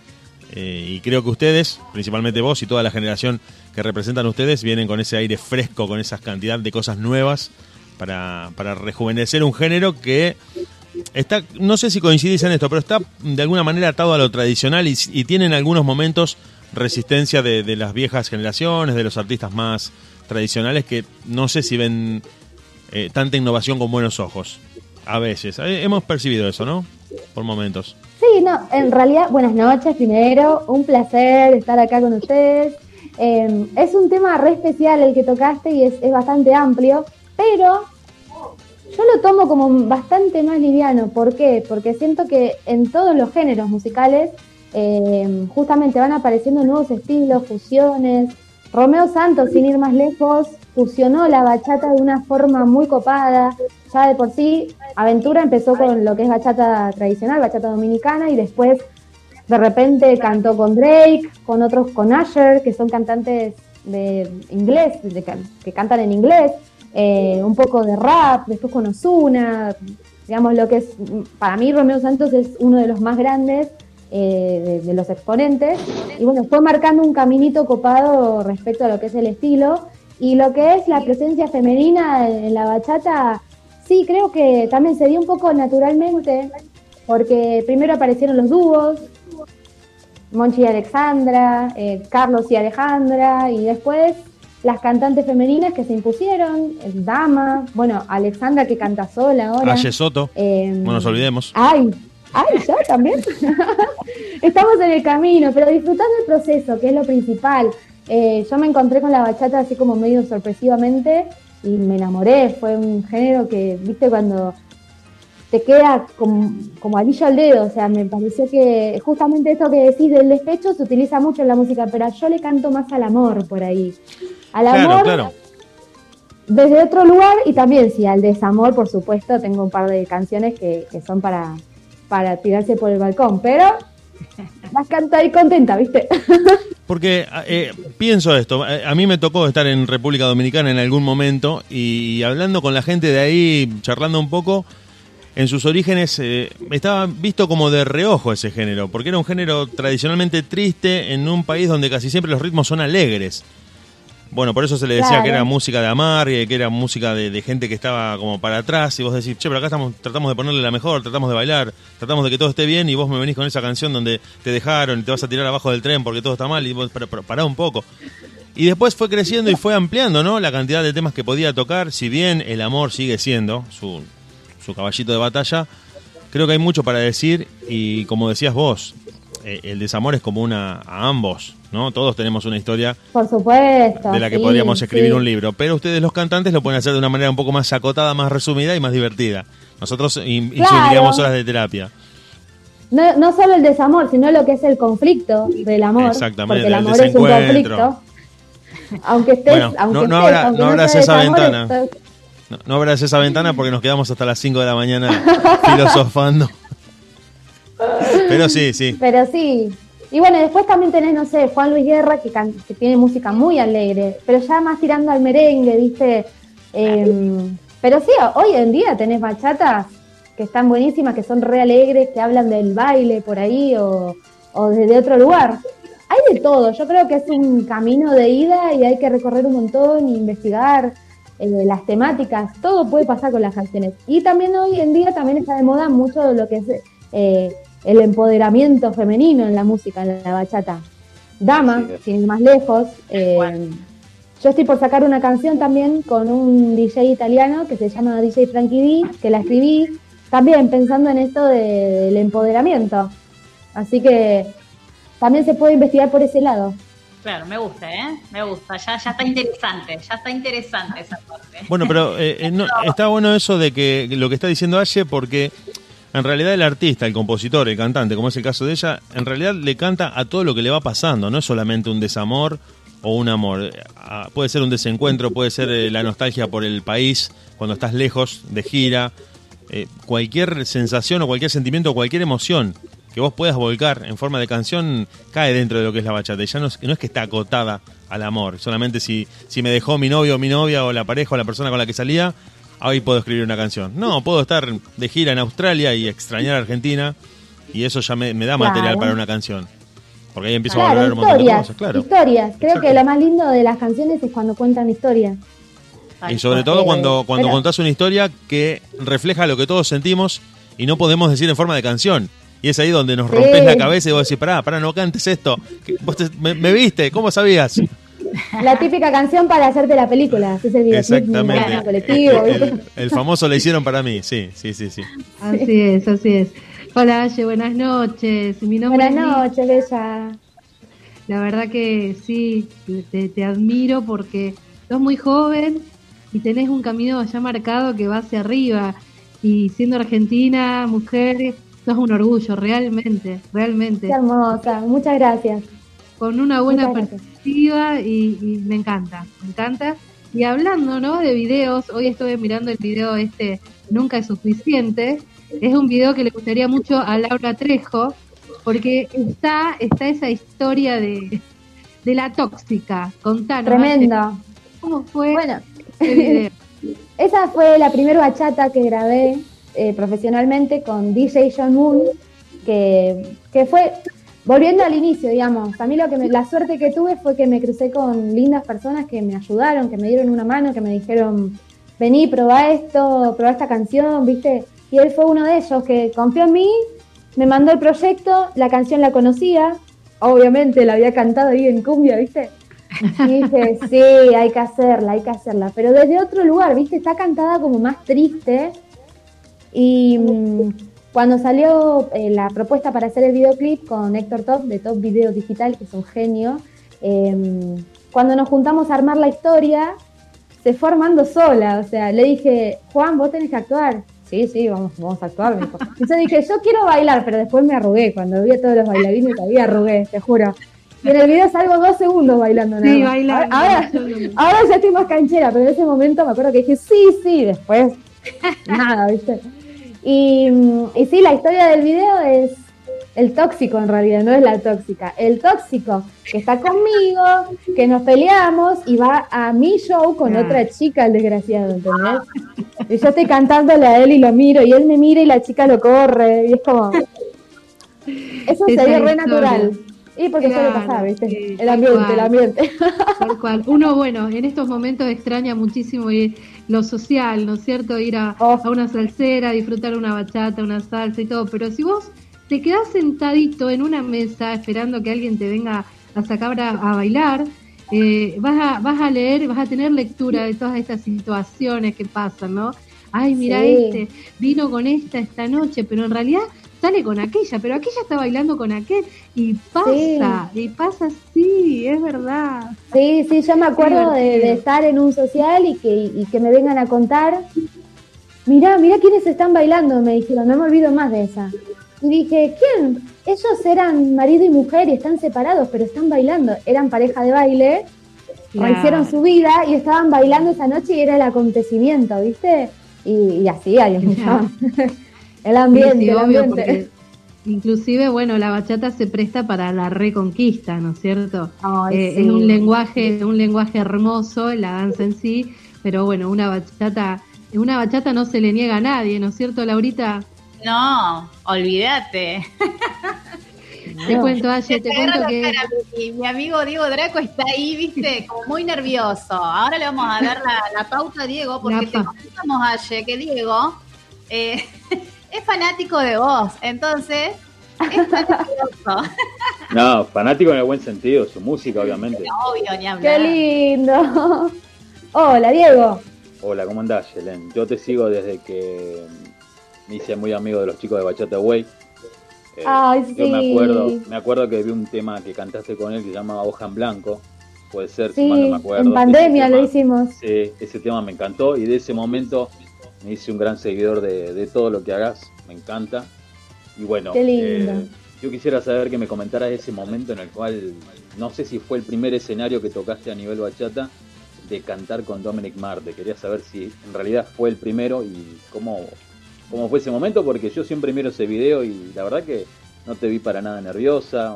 eh, y creo que ustedes, principalmente vos y toda la generación que representan ustedes, vienen con ese aire fresco, con esa cantidad de cosas nuevas para, para rejuvenecer un género que está, no sé si coincidís en esto, pero está de alguna manera atado a lo tradicional y, y tiene en algunos momentos resistencia de, de las viejas generaciones, de los artistas más tradicionales, que no sé si ven eh, tanta innovación con buenos ojos. A veces, hemos percibido eso, ¿no? Por momentos. Sí, no, en realidad, buenas noches primero, un placer estar acá con ustedes. Eh, es un tema re especial el que tocaste y es, es bastante amplio, pero yo lo tomo como bastante más liviano. ¿Por qué? Porque siento que en todos los géneros musicales eh, justamente van apareciendo nuevos estilos, fusiones. Romeo Santos, sin ir más lejos, fusionó la bachata de una forma muy copada. Ya de por sí, Aventura empezó con lo que es bachata tradicional, bachata dominicana, y después de repente cantó con Drake, con otros, con Usher, que son cantantes de inglés, de, que cantan en inglés, eh, un poco de rap, después con Ozuna. Digamos, lo que es, para mí Romeo Santos es uno de los más grandes, Eh, de, de los exponentes, y bueno, fue marcando un caminito copado respecto a lo que es el estilo y lo que es la presencia femenina en la bachata. Sí, creo que también se dio un poco naturalmente, porque primero aparecieron los dúos, Monchi y Alexandra, eh, Carlos y Alejandra, y después las cantantes femeninas que se impusieron, Dama, bueno, Alexandra que canta sola ahora, Ayelen Soto, eh, no nos olvidemos. Ay, ¡ay, ya también! Estamos en el camino, pero disfrutando el proceso, que es lo principal. Eh, yo me encontré con la bachata así como medio sorpresivamente y me enamoré. Fue un género que, viste, cuando te queda como, como anillo al dedo. O sea, me pareció que justamente esto que decís del despecho se utiliza mucho en la música, pero yo le canto más al amor por ahí. Al amor, claro, claro. desde otro lugar, y también sí, al desamor, por supuesto, tengo un par de canciones que, que son para, para tirarse por el balcón, pero las canto ahí contenta, ¿viste? Porque eh, pienso esto, a mí me tocó estar en República Dominicana en algún momento, y hablando con la gente de ahí, charlando un poco, en sus orígenes eh, estaba visto como de reojo ese género, porque era un género tradicionalmente triste en un país donde casi siempre los ritmos son alegres. Bueno, por eso se le decía claro. que era música de amar, que era música de, de gente que estaba como para atrás, y vos decís, che, pero acá estamos, tratamos de ponerle la mejor, tratamos de bailar, tratamos de que todo esté bien, y vos me venís con esa canción donde te dejaron y te vas a tirar abajo del tren porque todo está mal, y vos pará, pará un poco. Y después fue creciendo y fue ampliando, ¿no?, la cantidad de temas que podía tocar, si bien el amor sigue siendo su, su caballito de batalla. Creo que hay mucho para decir, y como decías vos, el desamor es como una a ambos, ¿no? Todos tenemos una historia, por supuesto, de la que sí, podríamos escribir sí. un libro, pero ustedes los cantantes lo pueden hacer de una manera un poco más acotada, más resumida y más divertida. Nosotros in- claro. insumiríamos horas de terapia. No, no solo el desamor, sino lo que es el conflicto del amor. Exactamente, porque el amor el es un conflicto. Aunque estés, bueno, aunque no, estés, no habrá, aunque no abras no esa ventana. Estás... No, no abras esa ventana porque nos quedamos hasta las cinco de la mañana filosofando. Pero sí, sí. Pero sí. Y bueno, después también tenés, no sé, Juan Luis Guerra, que, can- que tiene música muy alegre, pero ya más tirando al merengue, ¿viste? Eh, pero sí, hoy en día tenés bachatas que están buenísimas, que son re alegres, que hablan del baile por ahí o, o desde otro lugar. Hay de todo. Yo creo que es un camino de ida y hay que recorrer un montón e investigar eh, las temáticas. Todo puede pasar con las canciones. Y también hoy en día también está de moda mucho de lo que es... Eh, el empoderamiento femenino en la música, en la bachata. Dama, sin ir más lejos. Eh, bueno. Yo estoy por sacar una canción también con un D J italiano que se llama D J Frankie D, que la escribí también pensando en esto de, del empoderamiento. Así que también se puede investigar por ese lado. Claro, me gusta, ¿eh? Me gusta. Ya, ya está interesante, ya está interesante esa parte. Bueno, pero eh, no, está bueno eso de que lo que está diciendo Aye, porque... En realidad el artista, el compositor, el cantante, como es el caso de ella, en realidad le canta a todo lo que le va pasando, no es solamente un desamor o un amor. Puede ser un desencuentro, puede ser la nostalgia por el país, cuando estás lejos, de gira, eh, cualquier sensación o cualquier sentimiento o cualquier emoción que vos puedas volcar en forma de canción cae dentro de lo que es la bachata. Ya no es, no es que está acotada al amor, solamente si, si me dejó mi novio o mi novia o la pareja o la persona con la que salía, hoy puedo escribir una canción. No, puedo estar de gira en Australia y extrañar a Argentina, y eso ya me, me da claro. material para una canción. Porque ahí empiezo claro, a valorar un montón de cosas. Claro, historias. Creo Exacto. que lo más lindo de las canciones es cuando cuentan historias. Y sobre todo cuando, cuando Pero... contás una historia que refleja lo que todos sentimos y no podemos decir en forma de canción. Y es ahí donde nos rompes sí. la cabeza y vos decís, pará, pará, no cantes esto. Vos te, me, me viste, ¿cómo sabías? La típica canción para hacerte la película, ese video. Exactamente. El, colectivo, el, el, el famoso le hicieron para mí, sí, sí, sí, sí. Así es, así es. Hola, Aye, buenas noches. Mi nombre buenas es noches, Bella. La verdad que sí, te, te admiro porque sos muy joven y tenés un camino ya marcado que va hacia arriba. Y siendo argentina, mujer, sos un orgullo, realmente, realmente. Qué hermosa, muchas gracias. Con una buena perspectiva y, y me encanta, me encanta. Y hablando, ¿no?, de videos, hoy estuve mirando el video este Nunca es suficiente. Es un video que le gustaría mucho a Laura Trejo, porque está está esa historia de, de la tóxica. Contanos. Tremendo. ¿Cómo fue bueno, este video? Esa fue la primera bachata que grabé eh, profesionalmente con D J John Moon, que, que fue... Volviendo al inicio, digamos, a mí lo que me, la suerte que tuve fue que me crucé con lindas personas que me ayudaron, que me dieron una mano, que me dijeron, vení, probá esto, probá esta canción, ¿viste? Y él fue uno de ellos que confió en mí, me mandó el proyecto, la canción la conocía, obviamente la había cantado ahí en cumbia, ¿viste? Y dije, sí, hay que hacerla, hay que hacerla, pero desde otro lugar, ¿viste? Está cantada como más triste y... Mmm, cuando salió eh, la propuesta para hacer el videoclip con Héctor Top, de Top Video Digital, que es un genio, eh, cuando nos juntamos a armar la historia, se fue armando sola. O sea, le dije, Juan, vos tenés que actuar. Sí, sí, vamos, vamos a actuar. Entonces dije, yo quiero bailar, pero después me arrugué. Cuando vi a todos los bailarines, todavía arrugué, te juro. Y en el video salgo dos segundos bailando. Sí, bailando. Ahora, ahora, ahora ya estoy más canchera, pero en ese momento me acuerdo que dije, sí, sí, después nada, ¿viste? Y, y sí, la historia del video es el tóxico en realidad, no es la tóxica. El tóxico que está conmigo, que nos peleamos y va a mi show con ah. otra chica, el desgraciado, ¿entendés? Y yo estoy cantándole a él y lo miro, y él me mira y la chica lo corre, y es como... Eso sería re natural. Y porque claro, suele pasar, ¿viste? Sí, el ambiente, cual, el ambiente. Tal cual. Uno, bueno, en estos momentos extraña muchísimo ir, lo social, ¿no es cierto? Ir a, oh. a una salsera, disfrutar una bachata, una salsa y todo. Pero si vos te quedás sentadito en una mesa esperando que alguien te venga a sacar a, a bailar, eh, vas, a, vas a leer, vas a tener lectura de todas estas situaciones que pasan, ¿no? Ay, mirá, sí. este vino con esta esta noche, pero en realidad... sale con aquella, pero aquella está bailando con aquel, y pasa, sí. y pasa así, es verdad. Sí, sí, yo me acuerdo de, de estar en un social y que, y que me vengan a contar, mirá, mirá quiénes están bailando, me dijeron, no me olvido más de esa. Y dije, ¿quién? Ellos eran marido y mujer y están separados, pero están bailando, eran pareja de baile, claro. Hicieron su vida y estaban bailando esa noche y era el acontecimiento, ¿viste? Y, y así, adiós, claro. El ambiente, sí, sí, el obvio, ambiente. Inclusive, bueno, la bachata se presta para la reconquista, ¿no es cierto? Ay, eh, sí. Es un lenguaje, un lenguaje hermoso, la danza en sí, pero bueno, una bachata, una bachata no se le niega a nadie, ¿no es cierto, Laurita? No, olvídate. Te no. cuento, Aye, te cuento que... Cara, mi, mi amigo Diego Draco está ahí, viste, como muy nervioso. Ahora le vamos a dar la, la pauta a Diego, porque te contamos, Aye, que Diego... Eh, es fanático de vos, entonces es fanático. No, fanático en el buen sentido, su música obviamente. Obvio, ni hablar. ¡Qué lindo! Hola, Diego. Hola, ¿cómo andás, Yelen? Yo te sigo desde que me hice muy amigo de los chicos de Bachata Way. Eh, Ay, sí. Yo me acuerdo, me acuerdo que vi un tema que cantaste con él que se llamaba Hoja en Blanco. Puede ser, sí, si mal no me acuerdo. En pandemia tema, lo hicimos. Sí, ese tema me encantó y de ese momento... me hice un gran seguidor de, de todo lo que hagas, me encanta. Y bueno, qué lindo. Eh, yo quisiera saber que me comentaras ese momento en el cual, no sé si fue el primer escenario que tocaste a nivel bachata, de cantar con Dominic Marte. Quería saber si en realidad fue el primero y cómo, cómo fue ese momento, porque yo siempre miro ese video y la verdad que no te vi para nada nerviosa.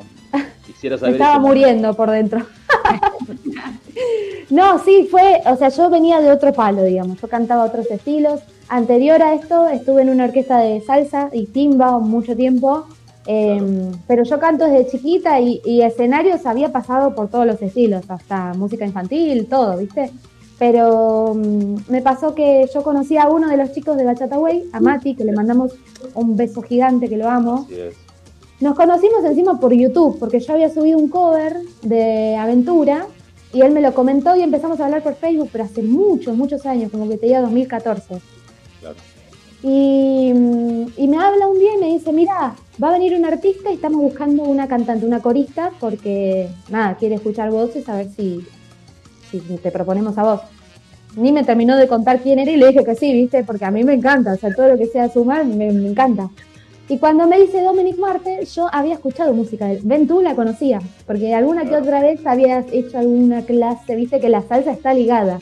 Quisiera saber. Me estaba muriendo momento. Por dentro. No, sí, fue, o sea, yo venía de otro palo, digamos, yo cantaba otros estilos. Anterior a esto estuve en una orquesta de salsa y timba mucho tiempo, eh, claro. Pero yo canto desde chiquita y, y escenarios había pasado por todos los estilos, hasta música infantil, todo, ¿viste? Pero um, me pasó que yo conocí a uno de los chicos de Bachata Way, a Mati, que le mandamos un beso gigante, que lo amo. Así es. Nos conocimos encima por YouTube, porque yo había subido un cover de Aventura y él me lo comentó y empezamos a hablar por Facebook, pero hace muchos, muchos años, como que te diga dos mil catorce. Claro. Y, y me habla un día y me dice, mira, va a venir un artista y estamos buscando una cantante, una corista, porque nada, quiere escuchar voces, a ver si, si te proponemos a vos. Ni me terminó de contar quién era y le dije que sí, viste, porque a mí me encanta, o sea, todo lo que sea sumar me, me encanta. Y cuando me dice Dominic Marte, yo había escuchado música de él. Ven, tú la conocía, porque alguna que otra vez habías hecho alguna clase, viste que la salsa está ligada.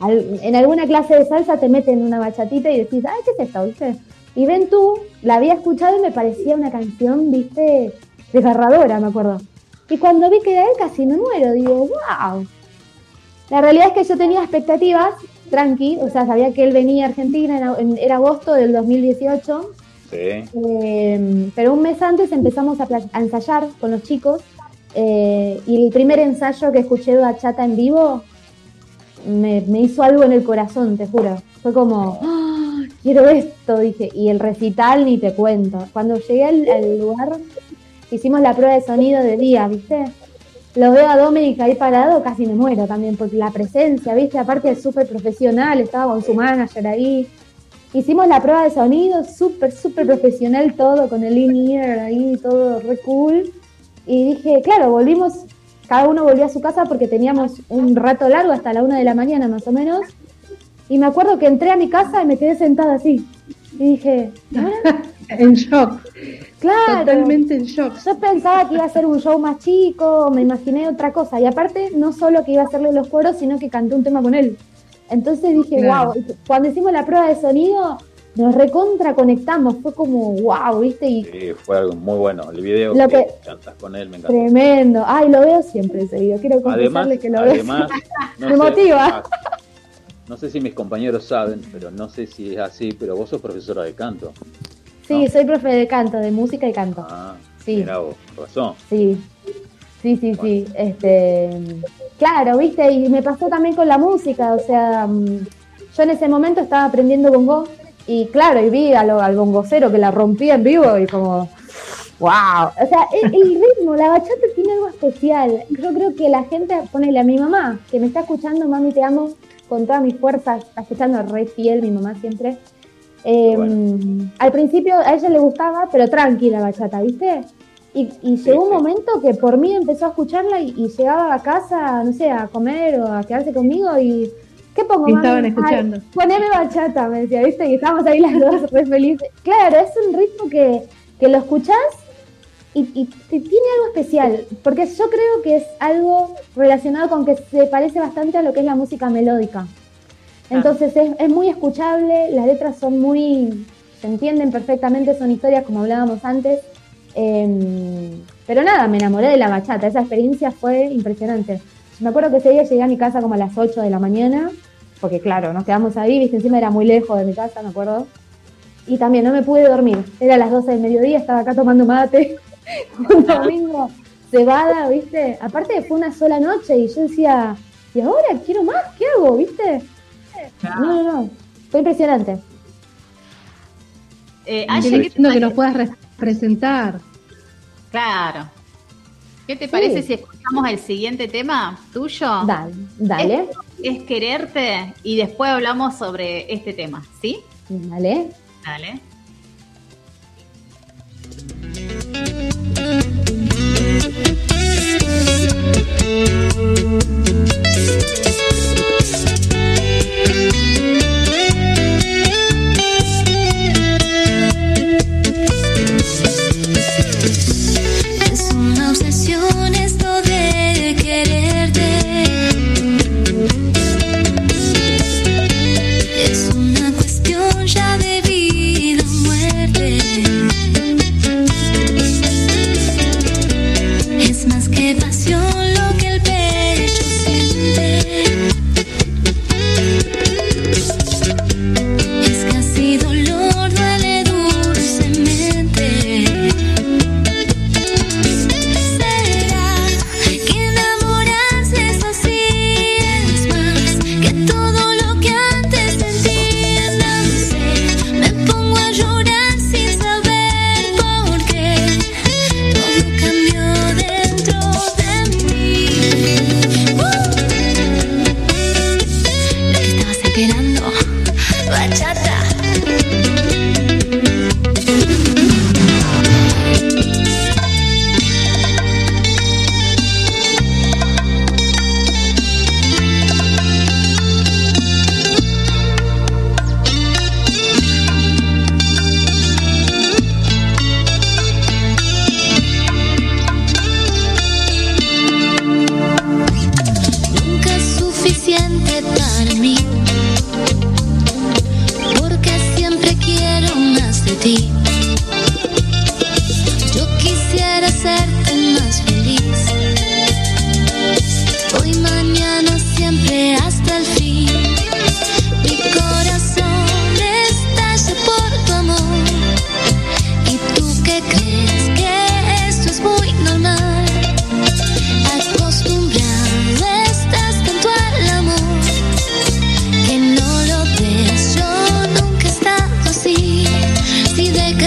Al, en alguna clase de salsa te meten una bachatita y decís, ay, ¿qué es esto? ¿Viste? Y ven tú, la había escuchado y me parecía una canción, viste, desgarradora, me acuerdo. Y cuando vi que era él, casi me muero, digo, wow. La realidad es que yo tenía expectativas, tranqui, o sea, sabía que él venía a Argentina, en, era agosto del dos mil dieciocho, Sí. Eh, pero un mes antes empezamos a, pla- a ensayar con los chicos eh, y el primer ensayo que escuché de bachata en vivo me, me hizo algo en el corazón, te juro. Fue como, ¡ah, quiero esto!, dije. Y el recital ni te cuento. Cuando llegué al, al lugar, hicimos la prueba de sonido de día, ¿viste? Lo veo a Dominic ahí parado, casi me muero también, porque la presencia, ¿viste? Aparte es súper profesional, estaba con su manager ahí. Hicimos la prueba de sonido, súper, súper profesional todo, con el in-ear ahí, todo re cool. Y dije, claro, volvimos, cada uno volvió a su casa porque teníamos un rato largo, hasta la una de la mañana más o menos. Y me acuerdo que entré a mi casa y me quedé sentada así. Y dije, ¿y ahora? En shock. Claro. Totalmente en shock. Yo pensaba que iba a ser un show más chico, me imaginé otra cosa. Y aparte, no solo que iba a hacerle los coros, sino que cantó un tema con él. Entonces dije, claro. Wow, cuando hicimos la prueba de sonido, nos recontra conectamos, fue como wow, ¿viste? Y sí, fue algo muy bueno. El video lo que cantas con él, me encanta. Tremendo. Ay, lo veo siempre ese video, quiero confesarle que lo además, veo. Me no motiva. No sé si mis compañeros saben, pero no sé si es así, pero vos sos profesora de canto. Sí, ¿no? Soy profe de canto, de música y canto. Ah, sí. Mirá vos, razón. Sí, sí, sí, bueno. sí. Este, claro, ¿viste? Y me pasó también con la música, o sea, yo en ese momento estaba aprendiendo bongo. Y claro, y vi a lo, al bongocero que la rompía en vivo y como, wow. O sea, el, el ritmo, la bachata tiene algo especial. Yo creo que la gente, ponele a mi mamá, que me está escuchando, mami, te amo con todas mis fuerzas, está escuchando re fiel mi mamá siempre. Eh, bueno. Al principio a ella le gustaba, pero tranquila bachata, ¿viste? Y, y sí, llegó un sí. momento que por mí empezó a escucharla y, y llegaba a casa, no sé, a comer o a quedarse conmigo y... ¿Qué pongo, mami? Estaban escuchando. Ay, poneme bachata, me decía, ¿viste? Y estábamos ahí las dos re felices. Claro, es un ritmo que, que lo escuchás y, y, y tiene algo especial, porque yo creo que es algo relacionado con que se parece bastante a lo que es la música melódica. Entonces ah. es, es muy escuchable, las letras son muy... se entienden perfectamente, son historias como hablábamos antes. Eh, pero nada, me enamoré de la bachata, esa experiencia fue impresionante. Me acuerdo que ese día llegué a mi casa como a las ocho de la mañana, porque claro, nos quedamos ahí, viste, encima era muy lejos de mi casa, me acuerdo. Y también no me pude dormir, era las doce del mediodía, estaba acá tomando mate, un domingo cebada, viste. Aparte fue una sola noche y yo decía, ¿y ahora quiero más? ¿Qué hago? ¿Viste? No, no, no, fue impresionante. Eh, Aye, ¿qué que nos puedas presentar? Claro. ¿Qué te parece sí. si escuchamos el siguiente tema tuyo? Dale, dale. Esto es Quererte y después hablamos sobre este tema, ¿sí? Dale. Dale. Si de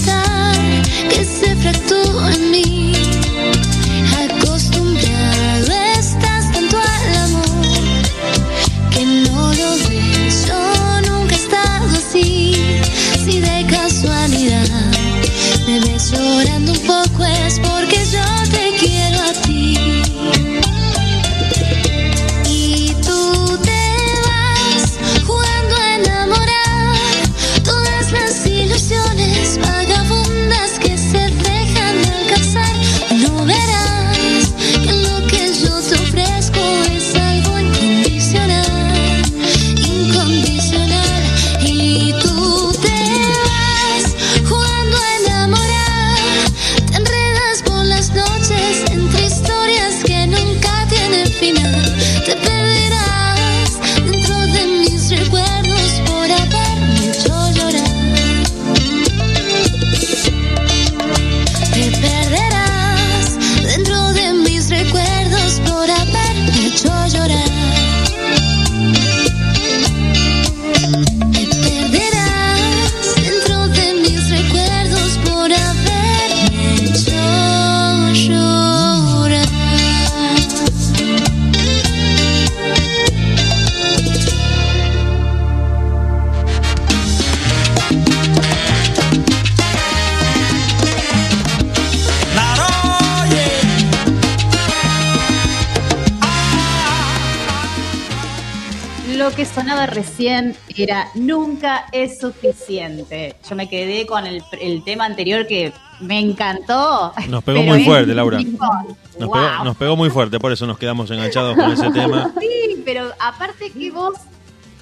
libertad que se fracturó en mí. Acostumbrado estás tanto al amor que no lo ves. Yo nunca he estado así. Si de casualidad me ves llorando un poco es porque yo te quiero a ti. Vagabundas que se dejan alcanzar, no verás que lo que yo te ofrezco es algo incondicional, incondicional. Y tú te vas jugando a enamorar, te enredas por las noches entre historias que nunca tienen final. Te perderás dentro de mis recuerdos por haberme hecho llorar. Que sonaba recién era Nunca es suficiente. Yo me quedé con el, el tema anterior que me encantó. Nos pegó muy fuerte, Laura. Nos, wow. pegó, nos pegó muy fuerte, por eso nos quedamos enganchados con ese tema. Sí, pero aparte que vos...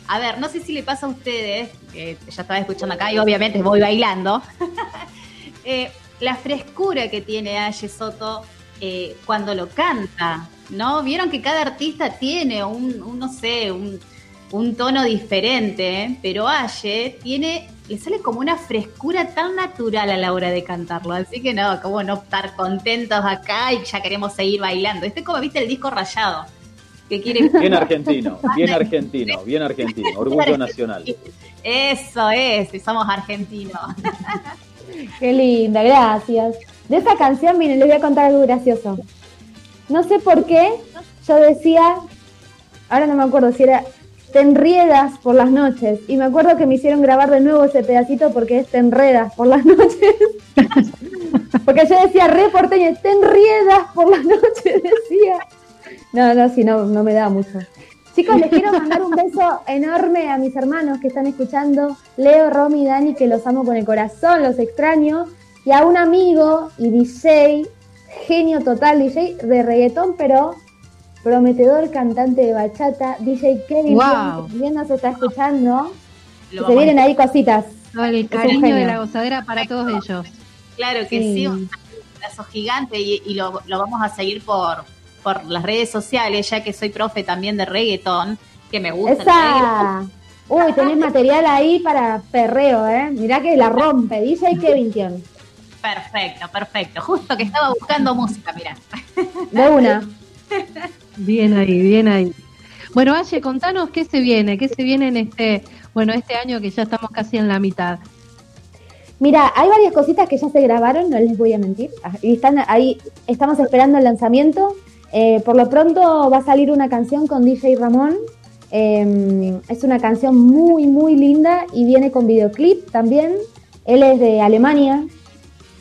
A ver, no sé si le pasa a ustedes, que ya estaba escuchando acá y obviamente voy bailando, eh, la frescura que tiene Ayelen Soto eh, cuando lo canta, ¿no? Vieron que cada artista tiene un, un no sé, un... un tono diferente, pero Aye tiene, le sale como una frescura tan natural a la hora de cantarlo, así que no, como no estar contentos acá y ya queremos seguir bailando. Este es como, viste, el disco Rayado, que quiere... Bien argentino, bien argentino, bien argentino, orgullo nacional. Eso es, somos argentinos. Qué linda, gracias. De esa canción, miren, les voy a contar algo gracioso. No sé por qué, yo decía, ahora no me acuerdo si era... Te enredas por las noches. Y me acuerdo que me hicieron grabar de nuevo ese pedacito porque es te enredas por las noches. Porque yo decía re porteño, te enredas por las noches, decía. No, no, si no, no me da mucho. Chicos, les quiero mandar un beso enorme a mis hermanos que están escuchando. Leo, Romy y Dani, que los amo con el corazón, los extraño. Y a un amigo y D J, genio total, D J de reggaetón, pero... prometedor cantante de bachata, D J Kevin, wow. Que también nos está escuchando. Lo se vienen ahí cositas. El cariño de la gozadera para todos ellos. Claro que sí, sí, un abrazo gigante y, y lo, lo vamos a seguir por, por las redes sociales, ya que soy profe también de reggaetón, que me gusta. Esa. El Uy, tenés material ahí para perreo, ¿eh? Mirá que la rompe, D J Kevin tiene. Perfecto, perfecto. Justo que estaba buscando música, mirá. De una. Bien ahí, bien ahí. Bueno, Aye, contanos qué se viene, qué se viene en este, bueno, este año que ya estamos casi en la mitad. Mira, hay varias cositas que ya se grabaron, no les voy a mentir. Y están ahí, estamos esperando el lanzamiento. Eh, por lo pronto va a salir una canción con D J Ramón. Eh, es una canción muy, muy linda y viene con videoclip también. Él es de Alemania.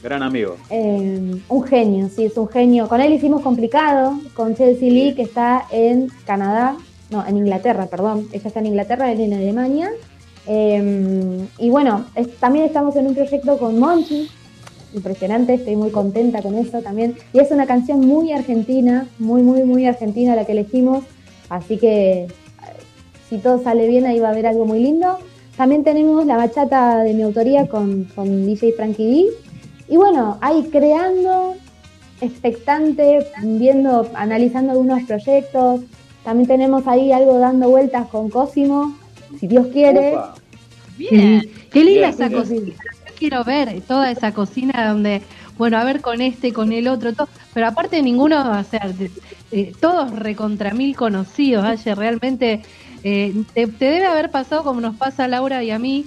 Gran amigo. Eh, un genio, sí, es un genio. Con él hicimos Complicado, con Chelsea Lee, que está en Canadá, no, en Inglaterra, perdón. Ella está en Inglaterra, él en Alemania. Eh, y bueno, es, también estamos en un proyecto con Monty, impresionante, estoy muy contenta con eso también. Y es una canción muy argentina, muy, muy, muy argentina la que elegimos. Así que, si todo sale bien, ahí va a haber algo muy lindo. También tenemos la bachata de mi autoría con, con D J Frankie D. Y bueno, ahí creando, expectante, viendo, analizando algunos proyectos. También tenemos ahí algo dando vueltas con Cosimo, si Dios quiere. Upa. Bien, sí. Qué linda bien, esa bien. Cocina. Yo quiero ver toda esa cocina donde, bueno, a ver con este, con el otro, todo. Pero aparte ninguno, o sea, eh, todos recontra mil conocidos, Ayer, realmente eh, te, te debe haber pasado como nos pasa a Laura y a mí.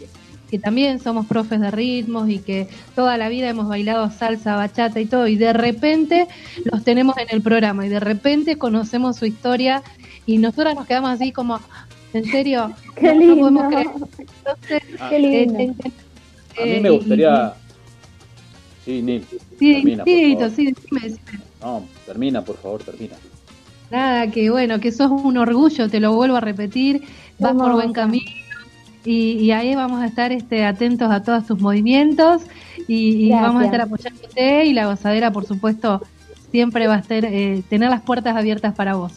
que también somos profes de ritmos y que toda la vida hemos bailado salsa, bachata y todo, y de repente los tenemos en el programa y de repente conocemos su historia y nosotras nos quedamos así como, ¿en serio? ¡Qué lindo! No, no podemos creer. Entonces, ah, qué lindo. Eh, eh, a mí me gustaría... Sí, Nil, sí, termina, sí, por favor. Sí, decime, decime. No, termina, por favor, termina. Nada, que bueno, que sos un orgullo, te lo vuelvo a repetir, vas por buen camino y, y ahí vamos a estar este, atentos a todos tus movimientos y, y vamos a estar apoyándote y la gozadera, por supuesto, siempre va a ser, eh, tener las puertas abiertas para vos.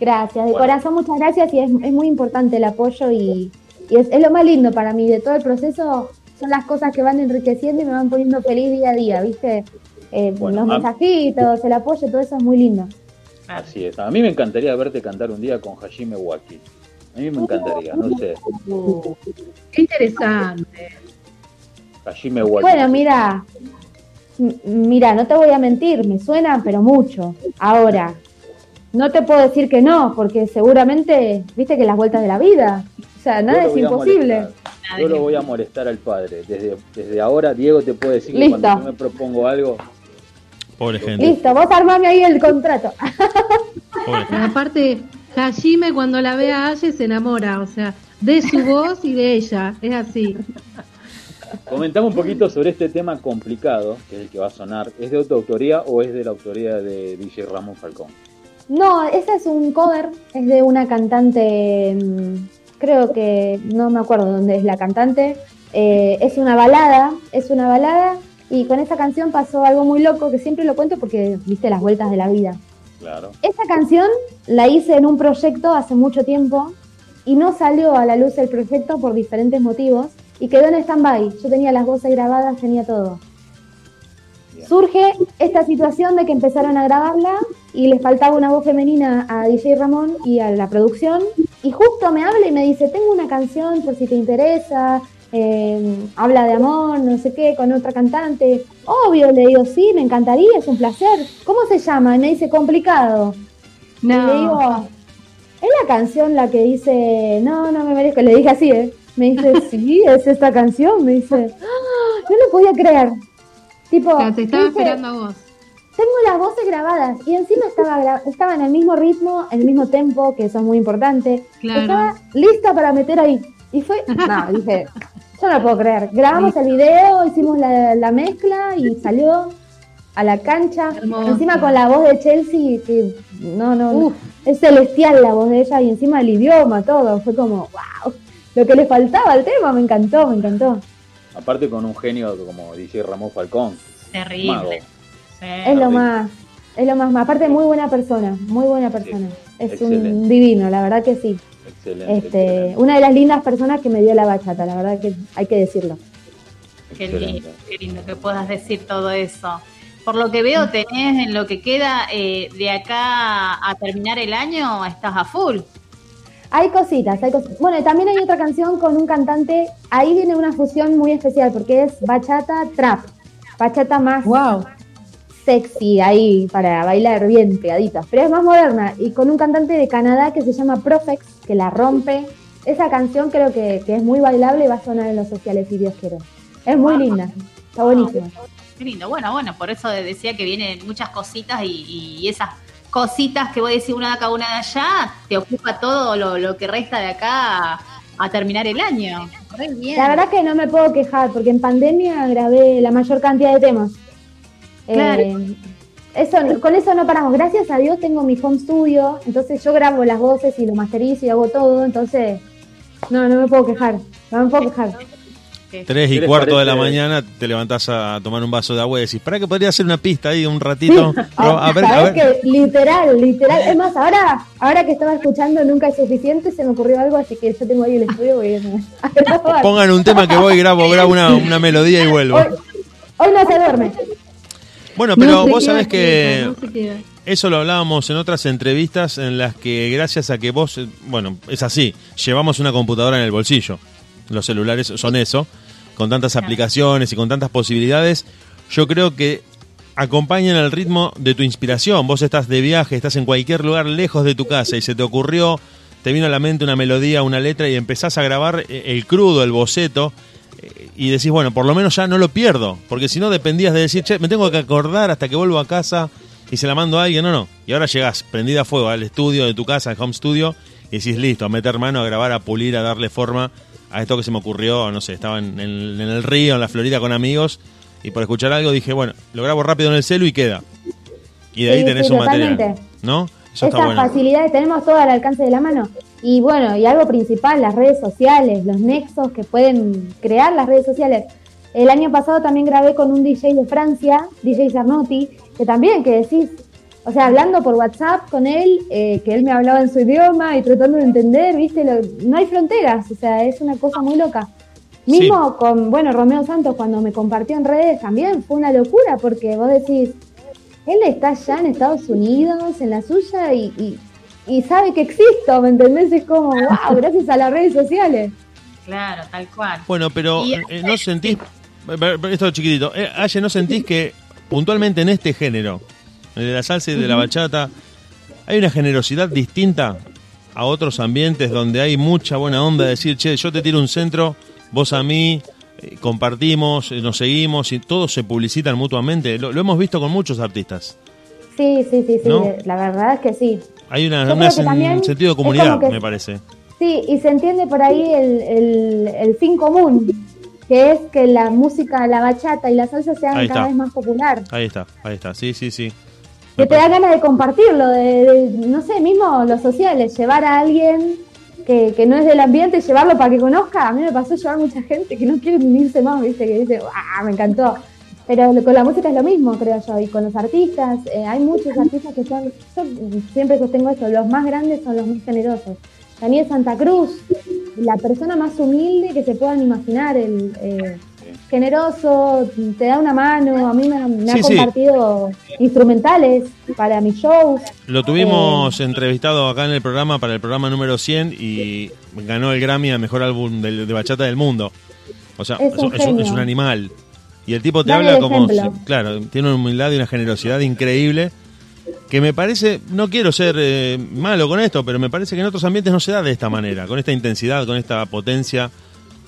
Gracias, de bueno. corazón, muchas gracias y es, es muy importante el apoyo y, y es, es lo más lindo para mí de todo el proceso, son las cosas que van enriqueciendo y me van poniendo feliz día a día, ¿viste? Eh, bueno, los mensajitos, el apoyo, todo eso es muy lindo. Así es, a mí me encantaría verte cantar un día con Hajime Waki. A mí me encantaría, no sé. Uh, qué interesante. Hajime Waki. Bueno, mira, mira, no te voy a mentir, me suena, pero mucho. Ahora, no te puedo decir que no, porque seguramente, viste que las vueltas de la vida, o sea, nada es imposible. Yo lo voy a molestar al padre. Desde, desde ahora, Diego te puede decir que cuando yo me propongo algo... Pobre gente. Listo, vos armame ahí el contrato. Aparte, Hajime cuando la ve a Aye se enamora, o sea, de su voz y de ella, es así. Comentamos un poquito sobre este tema complicado, que es el que va a sonar. ¿Es de autoautoría o es de la autoría de D J Ramón Falcón? No, ese es un cover, es de una cantante, creo que, no me acuerdo dónde es la cantante, eh, es una balada, es una balada. Y con esa canción pasó algo muy loco, que siempre lo cuento porque viste las vueltas de la vida. Claro. Esa canción la hice en un proyecto hace mucho tiempo y no salió a la luz el proyecto por diferentes motivos y quedó en stand-by. Yo tenía las voces grabadas, tenía todo. Bien. Surge esta situación de que empezaron a grabarla y les faltaba una voz femenina a D J Ramón y a la producción. Y justo me habla y me dice, tengo una canción por si te interesa... Eh, habla de amor, no sé qué, con otra cantante. Obvio, le digo, sí, me encantaría, es un placer. ¿Cómo se llama? Y me dice, complicado. No. Y le digo, ¿es la canción la que dice, no, no me merezco? Le dije así, ¿eh? Me dice, sí, es esta canción. Me dice, ¡ah! No lo podía creer. Tipo, o sea, te estaba dice, esperando a vos. Tengo las voces grabadas y encima estaba, gra- estaba en el mismo ritmo, en el mismo tempo, que eso es muy importante. Claro. Estaba lista para meter ahí. Y fue, no, dije, yo no puedo creer. Grabamos el video, hicimos la, la mezcla y salió a la cancha. Hermosa. Encima con la voz de Chelsea, que no, no, Uf. no, es celestial la voz de ella y encima el idioma, todo. Fue como, wow, lo que le faltaba al tema, me encantó, me encantó. Aparte con un genio como D J Ramón Falcón. Terrible. Sí. Es lo más, es lo más, más. Aparte muy buena persona, muy buena persona. Sí. Es Excelente. Un divino, la verdad que sí. Excelente, este, excelente. Una de las lindas personas que me dio la bachata, la verdad que hay que decirlo. Qué lindo, qué lindo que puedas decir todo eso. Por lo que veo, tenés en lo que queda eh, de acá a terminar el año, estás a full. Hay cositas, hay cositas. Bueno, también hay otra canción con un cantante, ahí viene una fusión muy especial porque es bachata trap, bachata más... Wow. Sexy ahí para bailar bien pegaditas, pero es más moderna y con un cantante de Canadá que se llama Profex, que la rompe. Esa canción creo que, que es muy bailable y va a sonar en los sociales si Dios quiere. Es muy wow. linda, está wow. buenísima. Qué lindo, bueno, bueno, por eso decía que vienen muchas cositas y, y esas cositas que voy a decir una de acá, una de allá, te ocupa todo lo, lo que resta de acá a, a terminar el año. Re bien. La verdad que no me puedo quejar porque en pandemia grabé la mayor cantidad de temas. Claro. Eh, eso, con eso no paramos. Gracias a Dios tengo mi home studio, entonces yo grabo las voces y lo masterizo y hago todo, entonces no, no me puedo quejar, no me puedo quejar. Tres y cuarto parece? de la mañana te levantás a tomar un vaso de agua y decís, ¿para que podría hacer una pista ahí un ratito? Sí. Pero, a ver, a ver. Que literal, literal. Es más, ahora, ahora que estaba escuchando Nunca es suficiente, se me ocurrió algo, así que yo tengo ahí el estudio, voy a grabar. Pongan un tema que voy y grabo, grabo una, una melodía y vuelvo. Hoy, hoy no se duerme. Bueno, pero no vos sabés que no eso lo hablábamos en otras entrevistas en las que gracias a que vos, bueno, es así, llevamos una computadora en el bolsillo. Los celulares son eso, con tantas aplicaciones y con tantas posibilidades, yo creo que acompañan el ritmo de tu inspiración. Vos estás de viaje, estás en cualquier lugar lejos de tu casa y se te ocurrió, te vino a la mente una melodía, una letra y empezás a grabar el crudo, el boceto. y decís, bueno, por lo menos ya no lo pierdo, porque si no dependías de decir, che, me tengo que acordar hasta que vuelvo a casa y se la mando a alguien, no, no. Y ahora llegás prendida a fuego al estudio de tu casa, al home studio, y decís, listo, a meter mano, a grabar, a pulir, a darle forma a esto que se me ocurrió, no sé, estaba en, en, en el río, en la Florida con amigos, y por escuchar algo dije, bueno, lo grabo rápido en el celu y queda. Y de ahí sí, tenés sí, un totalmente. Material, ¿no? Eso Esas está bueno. facilidades tenemos todo al alcance de la mano. Y bueno, y algo principal, las redes sociales, los nexos que pueden crear las redes sociales. El año pasado también grabé con un D J de Francia, D J Sarnotti, que también, que decís, o sea, hablando por WhatsApp con él, eh, que él me hablaba en su idioma y tratando de entender, viste, Lo, no hay fronteras, o sea, es una cosa muy loca. Mismo sí. con, bueno, Romeo Santos, cuando me compartió en redes también, fue una locura, porque vos decís, él está allá en Estados Unidos, en la suya, y, y, y sabe que existo, ¿me entendés? Es como, wow, gracias a las redes sociales. Claro, tal cual. Bueno, pero y... eh, no sentís, esto chiquitito, eh, Aye, ¿no sentís que puntualmente en este género, de la salsa y de la bachata, hay una generosidad distinta a otros ambientes donde hay mucha buena onda de decir, che, yo te tiro un centro, vos a mí... compartimos, nos seguimos y todos se publicitan mutuamente? Lo, lo hemos visto con muchos artistas. Sí, sí, sí, sí, ¿no? La verdad es que sí. Hay una, una sen, sentido de comunidad, que, me parece. Sí, y se entiende por ahí el, el, el fin común, que es que la música, la bachata y la salsa sean ahí cada está. vez más popular. Ahí está, ahí está, sí, sí, sí. Que te da ganas de compartirlo, de, de, no sé, mismo los sociales, llevar a alguien... Que, que no es del ambiente, llevarlo para que conozca. A mí me pasó llevar mucha gente que no quiere unirse más, ¿viste? Que dice, ¡ah, me encantó! Pero con la música es lo mismo, creo yo, y con los artistas. Eh, hay muchos artistas que son, yo siempre sostengo esto, los más grandes son los más generosos. Daniel Santa Cruz, la persona más humilde que se puedan imaginar, el eh, generoso, te da una mano. A mí me, me sí, ha compartido sí. instrumentales para mis shows. Lo tuvimos eh, entrevistado acá en el programa, para el programa número cien, y ganó el Grammy a Mejor Álbum de, de Bachata del Mundo. O sea, es un, es, un, es un animal. Y el tipo te Dale habla como... Claro, tiene una humildad y una generosidad increíble, que me parece... No quiero ser eh, malo con esto, pero me parece que en otros ambientes no se da de esta manera, con esta intensidad, con esta potencia...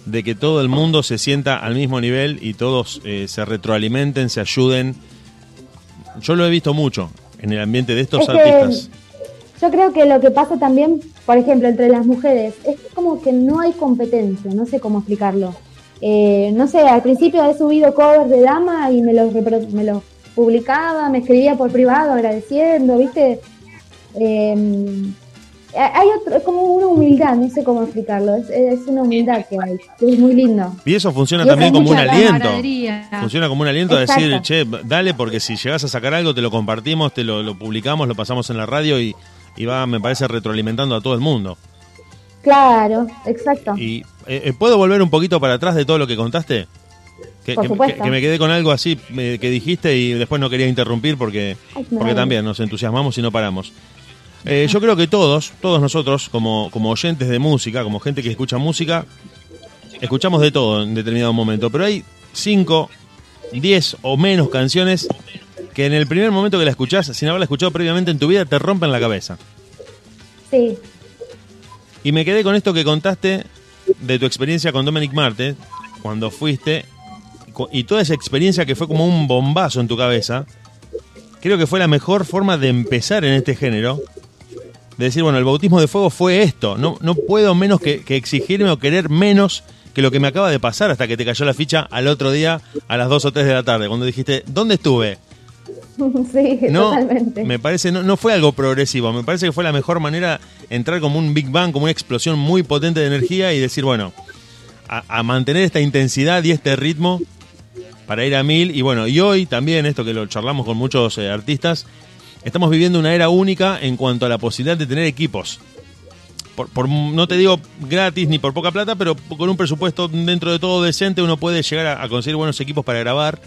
de que todo el mundo se sienta al mismo nivel y todos eh, se retroalimenten, se ayuden. Yo lo he visto mucho en el ambiente de estos es artistas. Yo creo que lo que pasa también, por ejemplo, entre las mujeres, es como que no hay competencia, no sé cómo explicarlo. Eh, no sé, al principio he subido covers de Dama y me los, me los publicaba, me escribía por privado agradeciendo, ¿viste? Eh... Hay otro, como una humildad, no sé cómo explicarlo, es, es una humildad que hay, que es muy lindo. Y eso funciona y también como un aliento. Funciona como un aliento a decir, che, dale, porque si llegas a sacar algo te lo compartimos, te lo, lo publicamos, lo pasamos en la radio y, y va, me parece, retroalimentando a todo el mundo. Claro, exacto. Y eh, ¿puedo volver un poquito para atrás de todo lo que contaste? Que, Por que, que, que me quedé con algo así eh, que dijiste y después no quería interrumpir porque, Ay, porque también nos entusiasmamos y no paramos. Eh, yo creo que todos, todos nosotros, como, como oyentes de música, como gente que escucha música, escuchamos de todo en determinado momento. Pero hay cinco, diez o menos canciones que en el primer momento que la escuchás, sin haberla escuchado previamente en tu vida, te rompen la cabeza. Sí. Y me quedé con esto que contaste de tu experiencia con Dominic Marte, cuando fuiste, y toda esa experiencia que fue como un bombazo en tu cabeza. Creo que fue la mejor forma de empezar en este género. De decir, bueno, el bautismo de fuego fue esto. No, no puedo menos que, que exigirme o querer menos que lo que me acaba de pasar, hasta que te cayó la ficha al otro día a las dos o tres de la tarde, cuando dijiste, ¿dónde estuve? Sí, no, totalmente. Me parece, no, no fue algo progresivo. Me parece que fue la mejor manera, entrar como un Big Bang, como una explosión muy potente de energía y decir, bueno, a, a mantener esta intensidad y este ritmo para ir a mil. Y bueno, y hoy también, esto que lo charlamos con muchos eh, artistas, estamos viviendo una era única en cuanto a la posibilidad de tener equipos. Por, por, no te digo gratis ni por poca plata, pero con un presupuesto dentro de todo decente uno puede llegar a, a conseguir buenos equipos para grabar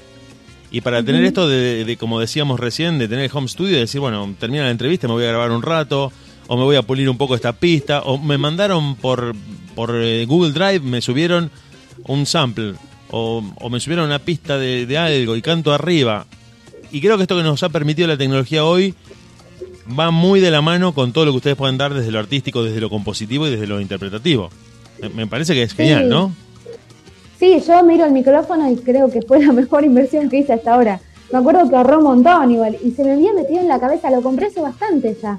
y para uh-huh. tener esto de, de, de, como decíamos recién, de tener el home studio y decir, bueno, termina la entrevista, me voy a grabar un rato, o me voy a pulir un poco esta pista, o me mandaron por, por eh, Google Drive, me subieron un sample, o, o me subieron una pista de, de algo y canto arriba. Y creo que esto que nos ha permitido la tecnología hoy va muy de la mano con todo lo que ustedes pueden dar desde lo artístico, desde lo compositivo y desde lo interpretativo. Me parece que es genial, sí. ¿no? Sí, yo miro el micrófono y creo que fue la mejor inversión que hice hasta ahora. Me acuerdo que ahorró un montón igual, y se me había metido en la cabeza, lo compré hace bastante ya.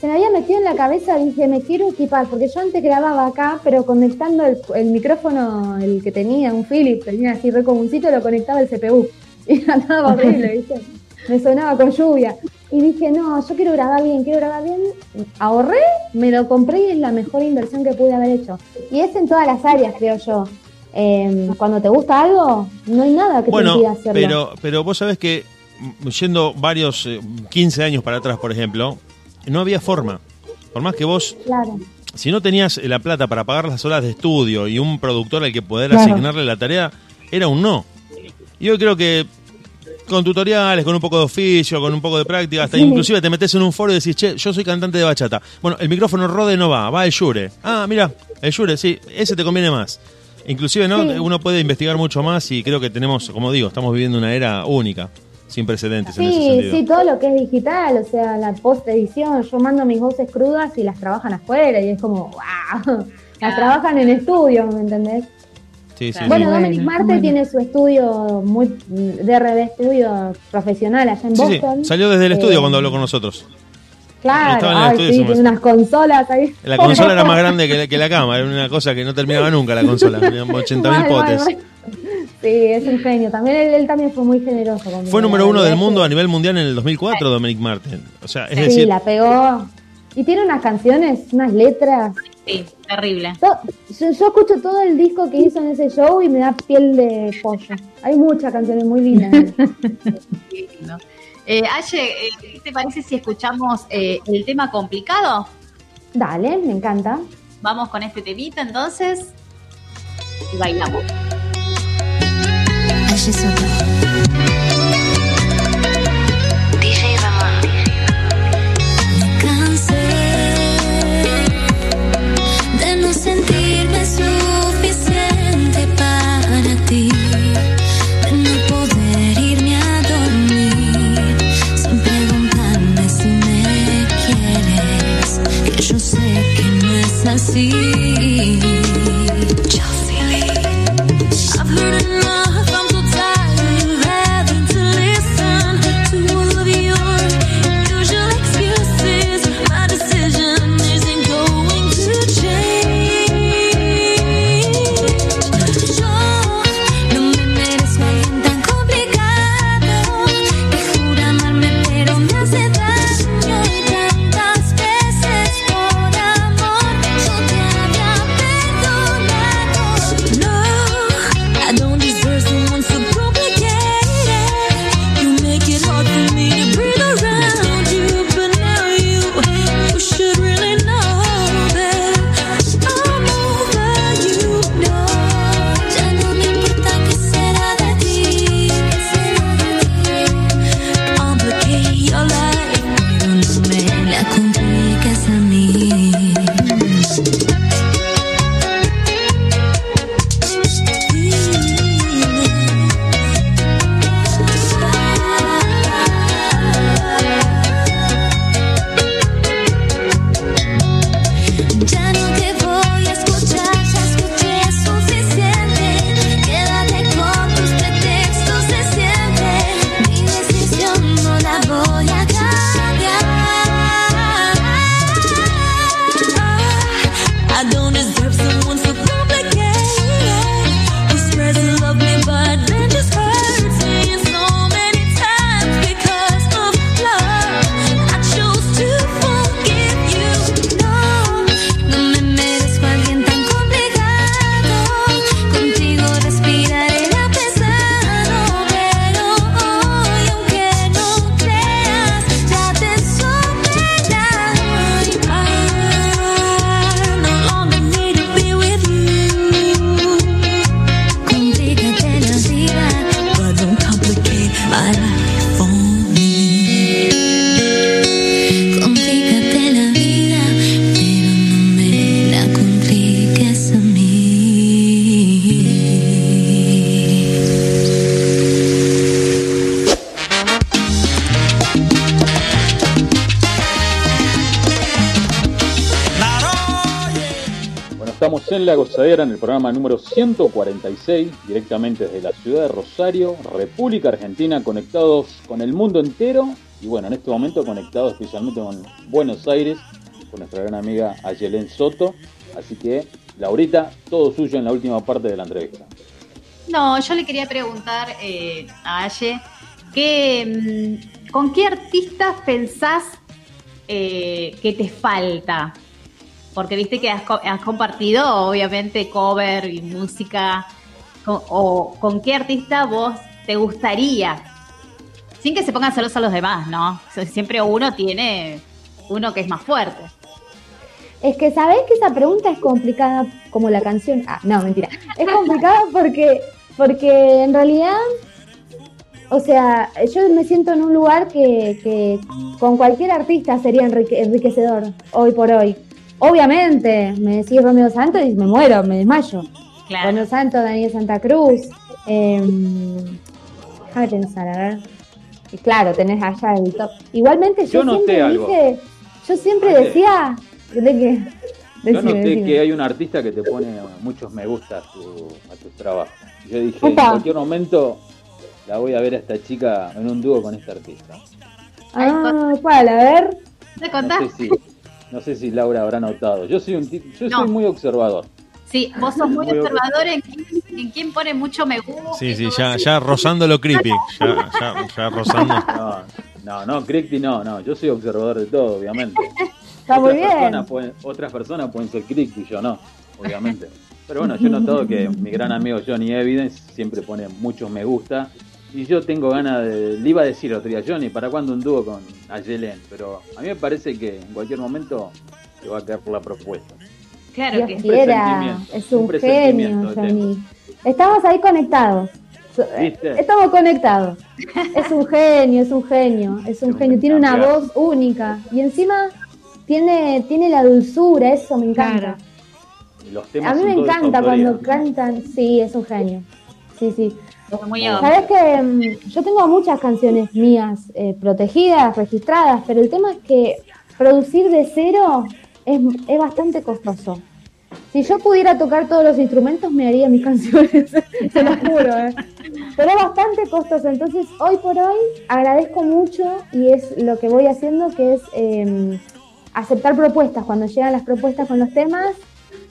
Se me había metido en la cabeza, dije, me quiero equipar, porque yo antes grababa acá, pero conectando el, el micrófono, el que tenía, un Philips, tenía así recomuncito, lo conectaba al C P U. Y andaba horrible, ¿viste? Me sonaba con lluvia. Y dije, no, yo quiero grabar bien, quiero grabar bien. Ahorré, me lo compré y es la mejor inversión que pude haber hecho. Y es en todas las áreas, creo yo. Eh, cuando te gusta algo, no hay nada que bueno, te impida hacerlo. Pero, pero vos sabés que, yendo varios, eh, quince años para atrás, por ejemplo, no había forma. Por más que vos... Claro. Si no tenías la plata para pagar las horas de estudio y un productor al que poder claro. asignarle la tarea, era un no. Yo creo que con tutoriales, con un poco de oficio, con un poco de práctica, hasta sí. inclusive te metes en un foro y decís, che, yo soy cantante de bachata. Bueno, el micrófono Rode no va, va el Jure. Ah, mira, el Jure, sí, ese te conviene más. Inclusive, ¿no? Sí. Uno puede investigar mucho más y creo que tenemos, como digo, estamos viviendo una era única, sin precedentes sí, en ese sentido. Sí, sí, todo lo que es digital, o sea, la post-edición, yo mando mis voces crudas y las trabajan afuera y es como, wow, las trabajan en estudios, ¿me entendés? Sí, sí, bueno, sí. Dominic Marte bueno. tiene su estudio muy D R B estudio profesional allá en sí, Boston. Sí. Salió desde el estudio eh, cuando habló con nosotros. Claro, ay, sí, tiene unas consolas ahí. La consola era más grande que la, que la cama, era una cosa que no terminaba nunca la consola, ochenta mil potes. Mal, mal. Sí, es un genio. También él, él también fue muy generoso. Fue número uno del mundo a nivel mundial en el dos mil cuatro, Dominic Marte. O sea, es sí, decir, la pegó. Y tiene unas canciones, unas letras. Sí, terrible. Yo, yo escucho todo el disco que hizo en ese show y me da piel de pollo. Hay muchas canciones muy lindas. Sí, ¿no? eh, Aye, ¿qué te parece si escuchamos eh, el tema complicado? Dale, me encanta. Vamos con este temita entonces y bailamos. Aye Soto. D J Ramón. Sentirme suficiente para ti, de no poder irme a dormir sin preguntarme si me quieres, que yo sé que no es así. en La Gozadera, en el programa número ciento cuarenta y seis, directamente desde la ciudad de Rosario, República Argentina, conectados con el mundo entero y bueno, en este momento conectados especialmente con Buenos Aires, con nuestra gran amiga Ayelen Soto. Así que, Laurita, todo suyo en la última parte de la entrevista. No, yo le quería preguntar eh, a Aye que, ¿con qué artistas pensás eh, que te falta? Porque viste que has, has compartido, obviamente, cover y música. Con, o, ¿Con qué artista vos te gustaría? Sin que se pongan celos a los demás, ¿no? Siempre uno tiene uno que es más fuerte. Es que sabés que esa pregunta es complicada como la canción. Ah, no, mentira. Es complicada porque, porque en realidad, o sea, yo me siento en un lugar que, que con cualquier artista sería enrique, enriquecedor hoy por hoy. Obviamente, me decís Romeo Santos y me muero, me desmayo. Claro. Romeo Santos, Daniel Santa Cruz. Eh, déjame pensar, a ver. Y claro, tenés allá el top. Igualmente, yo, yo siempre dije, algo. yo siempre Oye. decía... De que, decime, yo noté decime. que hay un artista que te pone muchos me gusta a tus tu trabajos. Yo dije, Opa. en cualquier momento la voy a ver a esta chica en un dúo con este artista. Ah, ¿cuál? A ver. ¿Te contás? No sé si, no sé si Laura habrá notado. Yo soy un yo no. soy muy observador. Sí, vos sos muy, muy observador en quién, en quién pone mucho me gusta. Sí, sí, ya, ya rozando lo creepy. Ya, ya, ya rozando. No, no, no, creepy no, no. Yo soy observador de todo, obviamente. Está muy bien. Persona pueden, otras personas pueden ser cric y yo no, obviamente. Pero bueno, yo he notado que mi gran amigo Johnny Evidence siempre pone muchos me gusta. Y yo tengo ganas de... Le iba a decir otro día, Johnny, ¿para cuándo un dúo con Ayelen? Pero a mí me parece que en cualquier momento te va a quedar por la propuesta. Claro que quiera. Es un, un genio, Johnny. Estamos ahí conectados. ¿Viste? Estamos conectados. Es un genio, es un genio. Es un genio. Tiene una voz única. Y encima... Tiene, tiene la dulzura, eso me encanta. Claro. Los temas a mí me encanta cuando cantan. Sí, es un genio. Sí, sí. Sabes que yo tengo muchas canciones mías eh, protegidas, registradas, pero el tema es que producir de cero es, es bastante costoso. Si yo pudiera tocar todos los instrumentos, me haría mis canciones, te lo juro. Eh. Pero es bastante costoso, entonces hoy por hoy agradezco mucho y es lo que voy haciendo, que es... Eh, aceptar propuestas, cuando llegan las propuestas con los temas,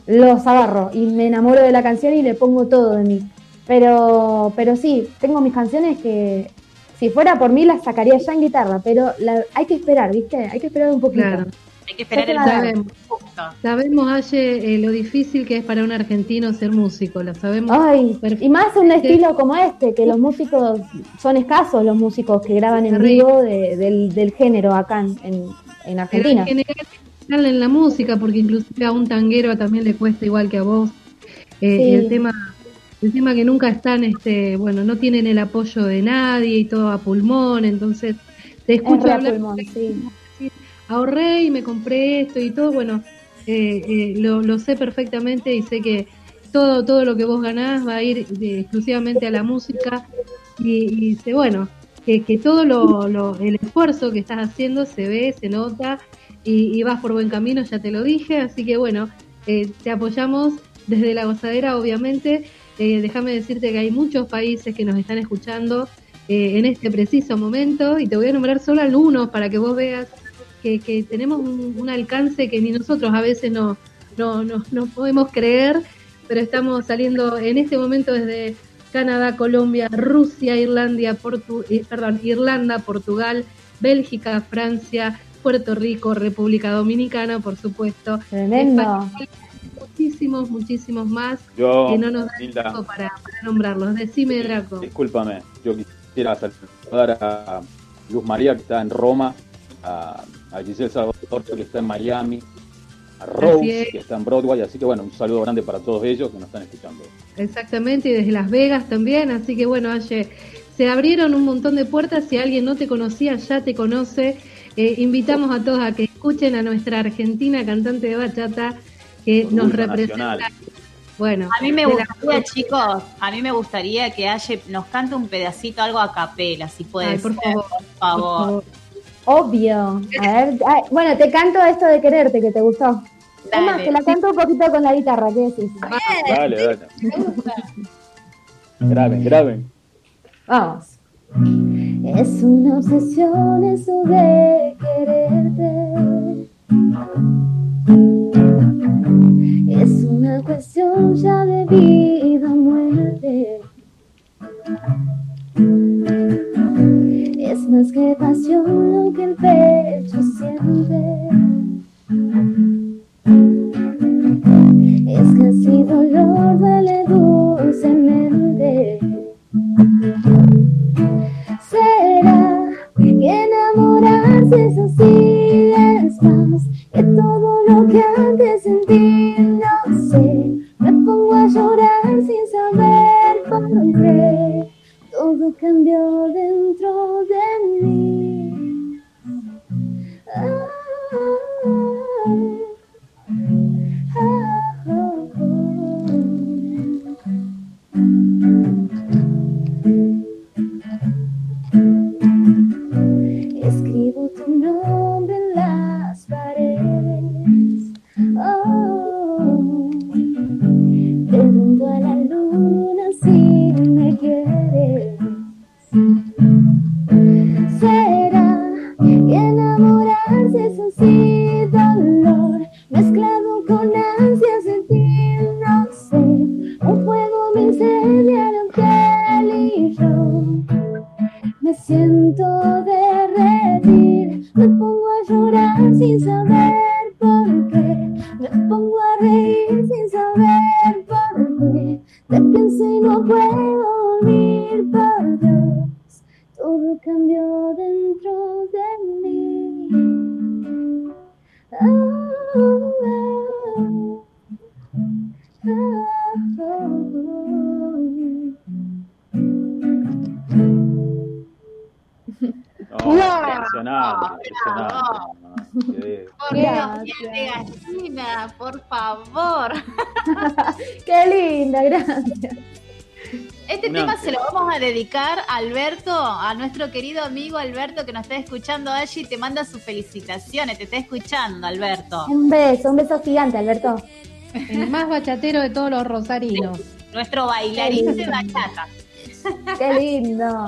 los agarro y me enamoro de la canción y le pongo todo de mí. Pero pero sí, tengo mis canciones que si fuera por mí las sacaría ya en guitarra, pero la, hay que esperar, ¿viste? Hay que esperar un poquito. Claro. Hay que esperar el momento. Sabemos, sabemos Aye, eh, lo difícil que es para un argentino ser músico, lo sabemos. Ay, y más un estilo como este, que los músicos son escasos, los músicos que graban en vivo de, del, del género acá en... en En Argentina. Pero en general en la música, porque inclusive a un tanguero también le cuesta igual que a vos. Eh, sí. Y el tema, el tema que nunca están, este, bueno, no tienen el apoyo de nadie y todo a pulmón, entonces te escucho es hablar. Pulmón, sí. Ahorré y me compré esto y todo, bueno, eh, eh, lo, lo sé perfectamente y sé que todo, todo lo que vos ganás va a ir eh, exclusivamente a la música y, y bueno. Que, que todo lo, lo, el esfuerzo que estás haciendo se ve, se nota y, y vas por buen camino, ya te lo dije, así que bueno, eh, te apoyamos desde La Gozadera, obviamente. Eh, déjame decirte que hay muchos países que nos están escuchando eh, en este preciso momento y te voy a nombrar solo algunos para que vos veas que, que tenemos un, un alcance que ni nosotros a veces no, no, no, no podemos creer, pero estamos saliendo en este momento desde... Canadá, Colombia, Rusia, Irlanda, Portu- perdón, Irlanda, Portugal, Bélgica, Francia, Puerto Rico, República Dominicana, por supuesto. Tremendo. España, muchísimos, muchísimos más yo, que no nos da tiempo para, para nombrarlos. Decime, Draco. Discúlpame, yo quisiera saludar a Luz María, que está en Roma, a, a Giselle Salvador, que está en Miami, a Rose, que está en Broadway, así que bueno, un saludo grande para todos ellos que nos están escuchando. Exactamente, y desde Las Vegas también, así que bueno, Aye, se abrieron un montón de puertas, si alguien no te conocía, ya te conoce, eh, invitamos a todos a que escuchen a nuestra argentina cantante de bachata, que Orgullo nos representa. Nacional. Bueno, a mí me gustaría, la... chicos, a mí me gustaría que Aye nos cante un pedacito, algo a capela, si puedes. Ay, por favor, por favor. Por favor. Obvio. A ver, ay, bueno, te canto esto de quererte, que te gustó. Dale. Además, te la canto un poquito con la guitarra, ¿qué decís? Ah, dale, dale. Graben, graben. Vamos. Es una obsesión eso de quererte. Es una cuestión ya de vida o muerte. Es más que pasión lo que el pecho siente. Es casi dolor, duele dulcemente. ¿Será que enamorarse es así? Es más que todo lo que antes sentí, no sé. Me pongo a llorar sin saber por qué. Todo cambió dentro de mí. Ah, ah, ah, ah. Escribo tu nombre en las paredes. Oh, pregunto a la luna si me quieres. ¿Será que enamorarse es así, dolor mezclado con ansias de ti? No sé, un fuego me incendiaron piel y yo me siento derretir. Me pongo a llorar sin saber por qué. Me pongo a reír sin saber por qué. Te pienso y no puedo dormir, por Dios. Todo cambió dentro de mí. Oh, oh, oh, oh, oh. Oh, impresionante, impresionante. Qué gallina, por favor. Qué linda, gracias. Este no, tema se lo vamos a dedicar a Alberto, a nuestro querido amigo Alberto que nos está escuchando allí y te manda sus felicitaciones. Te está escuchando, Alberto. Un beso, un beso gigante, Alberto. El más bachatero de todos los rosarinos. Sí, nuestro bailarín de bachata. Qué lindo.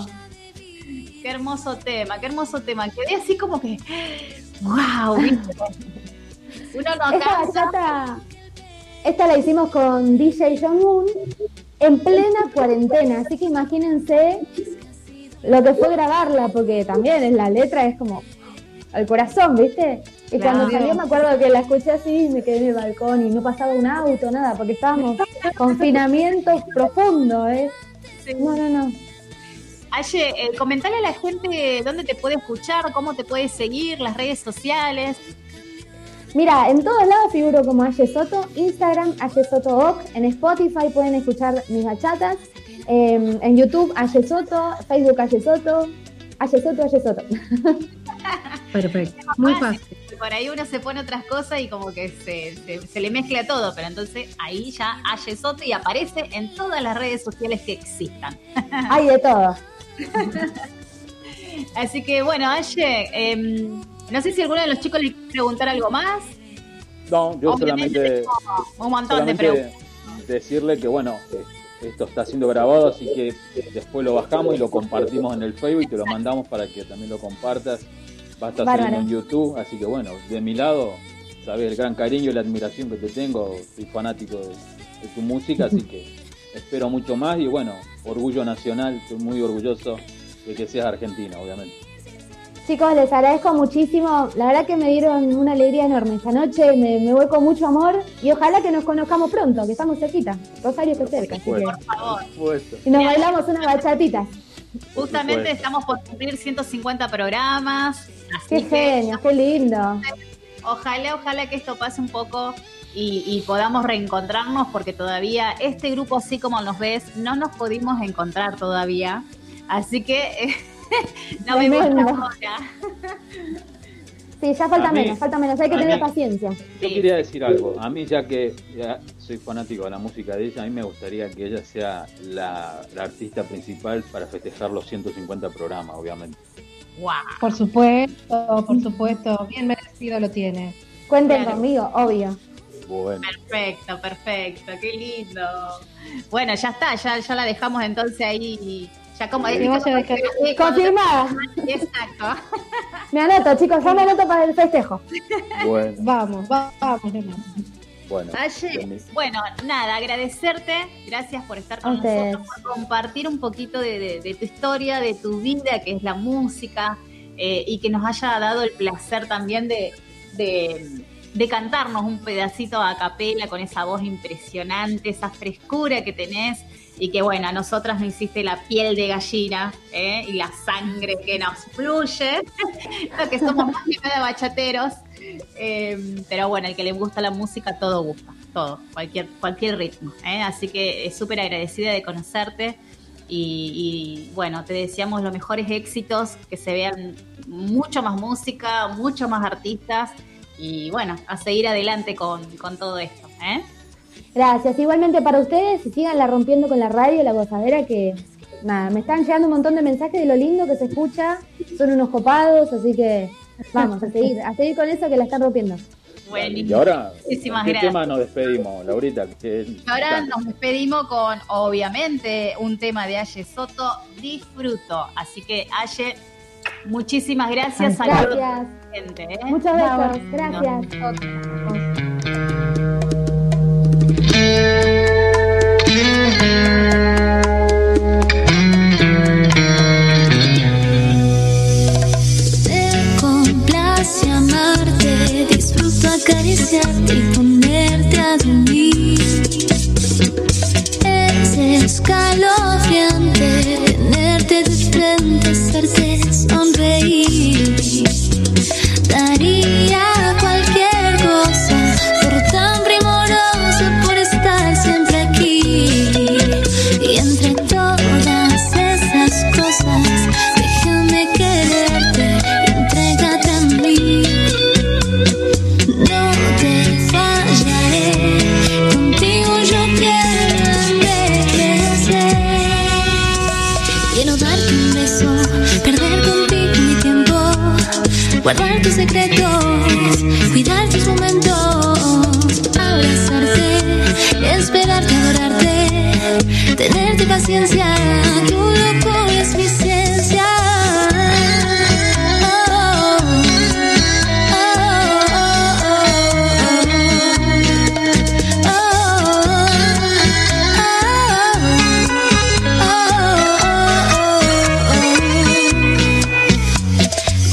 Qué hermoso tema, qué hermoso tema. Quedé así como que... ¡Wow! ¿Viste? Uno no esta, bachata, esta la hicimos con D J John Moon en plena cuarentena, así que imagínense lo que fue grabarla, porque también en la letra es como al corazón, ¿viste? Y claro, cuando salió me acuerdo que la escuché así y me quedé en el balcón y no pasaba un auto, nada, porque estábamos confinamiento profundo, ¿eh? Sí. No, no, no. Aye, eh, comentale a la gente dónde te puede escuchar, cómo te puede seguir, las redes sociales. Mira, en todos lados figuro como Ayelen Soto, Instagram Ayelen Soto O C, en Spotify pueden escuchar mis bachatas, eh, en YouTube Ayelen Soto, Facebook Ayelen Soto, Ayelen Soto, Ayelen Soto. Perfecto, muy fácil. Por ahí uno se pone otras cosas y como que se, se, se le mezcla todo, pero entonces ahí ya Ayelen Soto y aparece en todas las redes sociales que existan. Hay de todo. Así que bueno, Aye, eh, no sé si alguno de los chicos le quiere preguntar algo más. No, yo obviamente solamente un montón solamente de preguntas. Decirle que bueno, esto está siendo grabado, así que después lo bajamos y lo compartimos en el Facebook y te lo mandamos para que también lo compartas. Va a estar saliendo en YouTube, así que bueno, de mi lado, sabes el gran cariño y la admiración que te tengo, soy fanático de, de tu música, así que espero mucho más y bueno, orgullo nacional, estoy muy orgulloso de que seas argentino, obviamente. Chicos, les agradezco muchísimo, la verdad que me dieron una alegría enorme esta noche, me, me voy con mucho amor y ojalá que nos conozcamos pronto, que estamos cerquita, Rosario está cerca, así que por favor. Y nos bailamos unas bachatitas. Justamente estamos por cumplir ciento cincuenta programas. Qué genio, qué lindo. Ojalá, ojalá que esto pase un poco... Y, y podamos reencontrarnos porque todavía este grupo, así como nos ves, no nos pudimos encontrar todavía. Así que eh, no me gusta. Sí, ya falta menos, falta menos, hay que tener paciencia. Yo quería decir algo. A mí, ya que ya soy fanático de la música de ella, a mí me gustaría que ella sea la, la artista principal para festejar los ciento cincuenta programas, obviamente. Wow. Por supuesto, por supuesto. Bien merecido lo tiene. Cuenten conmigo, obvio. Bueno. Perfecto, perfecto, qué lindo. Bueno, ya está, ya, ya la dejamos entonces ahí. Ya como, sí, como que, que, confirmada. Te... Exacto. Me anoto, chicos, ya me anoto para el festejo. Bueno. Vamos, vamos, vamos. Bueno, Ayer, bueno, nada, agradecerte, gracias por estar con okay. nosotros, por compartir un poquito de, de, de tu historia, de tu vida, que es la música, eh, y que nos haya dado el placer también de, de, de cantarnos un pedacito a capela con esa voz impresionante, esa frescura que tenés, y que bueno, a nosotras nos hiciste la piel de gallina, ¿eh? Y la sangre que nos fluye, que somos más que nada bachateros. Eh, pero bueno, el que le gusta la música, todo gusta, todo, cualquier, cualquier ritmo, ¿eh? Así que es súper agradecida de conocerte y, y bueno, te deseamos los mejores éxitos, que se vean mucho más música, mucho más artistas y bueno, a seguir adelante con, con todo esto, ¿eh? Gracias, igualmente para ustedes, y síganla rompiendo con la radio, la gozadera, que nada, me están llegando un montón de mensajes de lo lindo que se escucha, son unos copados, así que vamos a seguir, a seguir con eso que la están rompiendo. Bueno, y ahora, muchísimas ¿qué gracias. Tema nos despedimos, Laurita? Y ahora nos despedimos con, obviamente, un tema de Ayelen Soto, Disfruto. Así que, Ayelen, muchísimas gracias. Saludos. Gente, ¿eh? Muchas besos, gracias. No. Disfruto acariciarte y ponerte a dormir. Es escalofriante tenerte de frente, hacerte sonreír. Daría cualquier cosa por tan primoroso, por estar siempre aquí. Y entre todas esas cosas, déjame quererte, entrégate a mí. Guardar tus secretos, cuidar tus momentos, abrazarte, esperarte, adorarte, tenerte paciencia, tu loco es mi ciencia. Oh, oh, oh, oh, oh, oh, oh, oh, oh.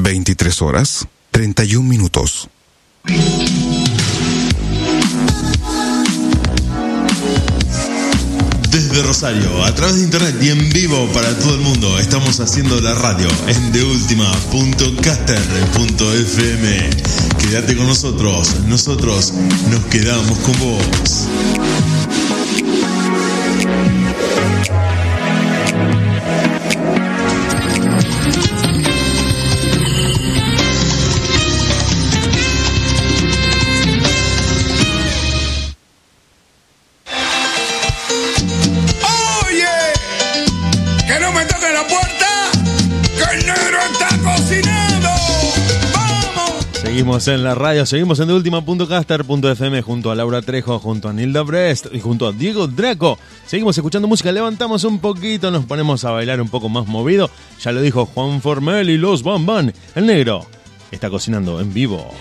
veintitrés horas, treinta y un minutos. Desde Rosario, a través de internet y en vivo para todo el mundo, estamos haciendo la radio en de última punto caster punto efe eme. Quédate con nosotros, nosotros nos quedamos con vos. la puerta, que el negro está cocinando. ¡Vamos! Seguimos en la radio, seguimos en de última punto caster punto efe eme junto a Laura Trejo, junto a Nilda Brest y junto a Diego Draco. Seguimos escuchando música, levantamos un poquito, nos ponemos a bailar un poco más movido. Ya lo dijo Juan Formel y los Bam Bam. El negro está cocinando en vivo.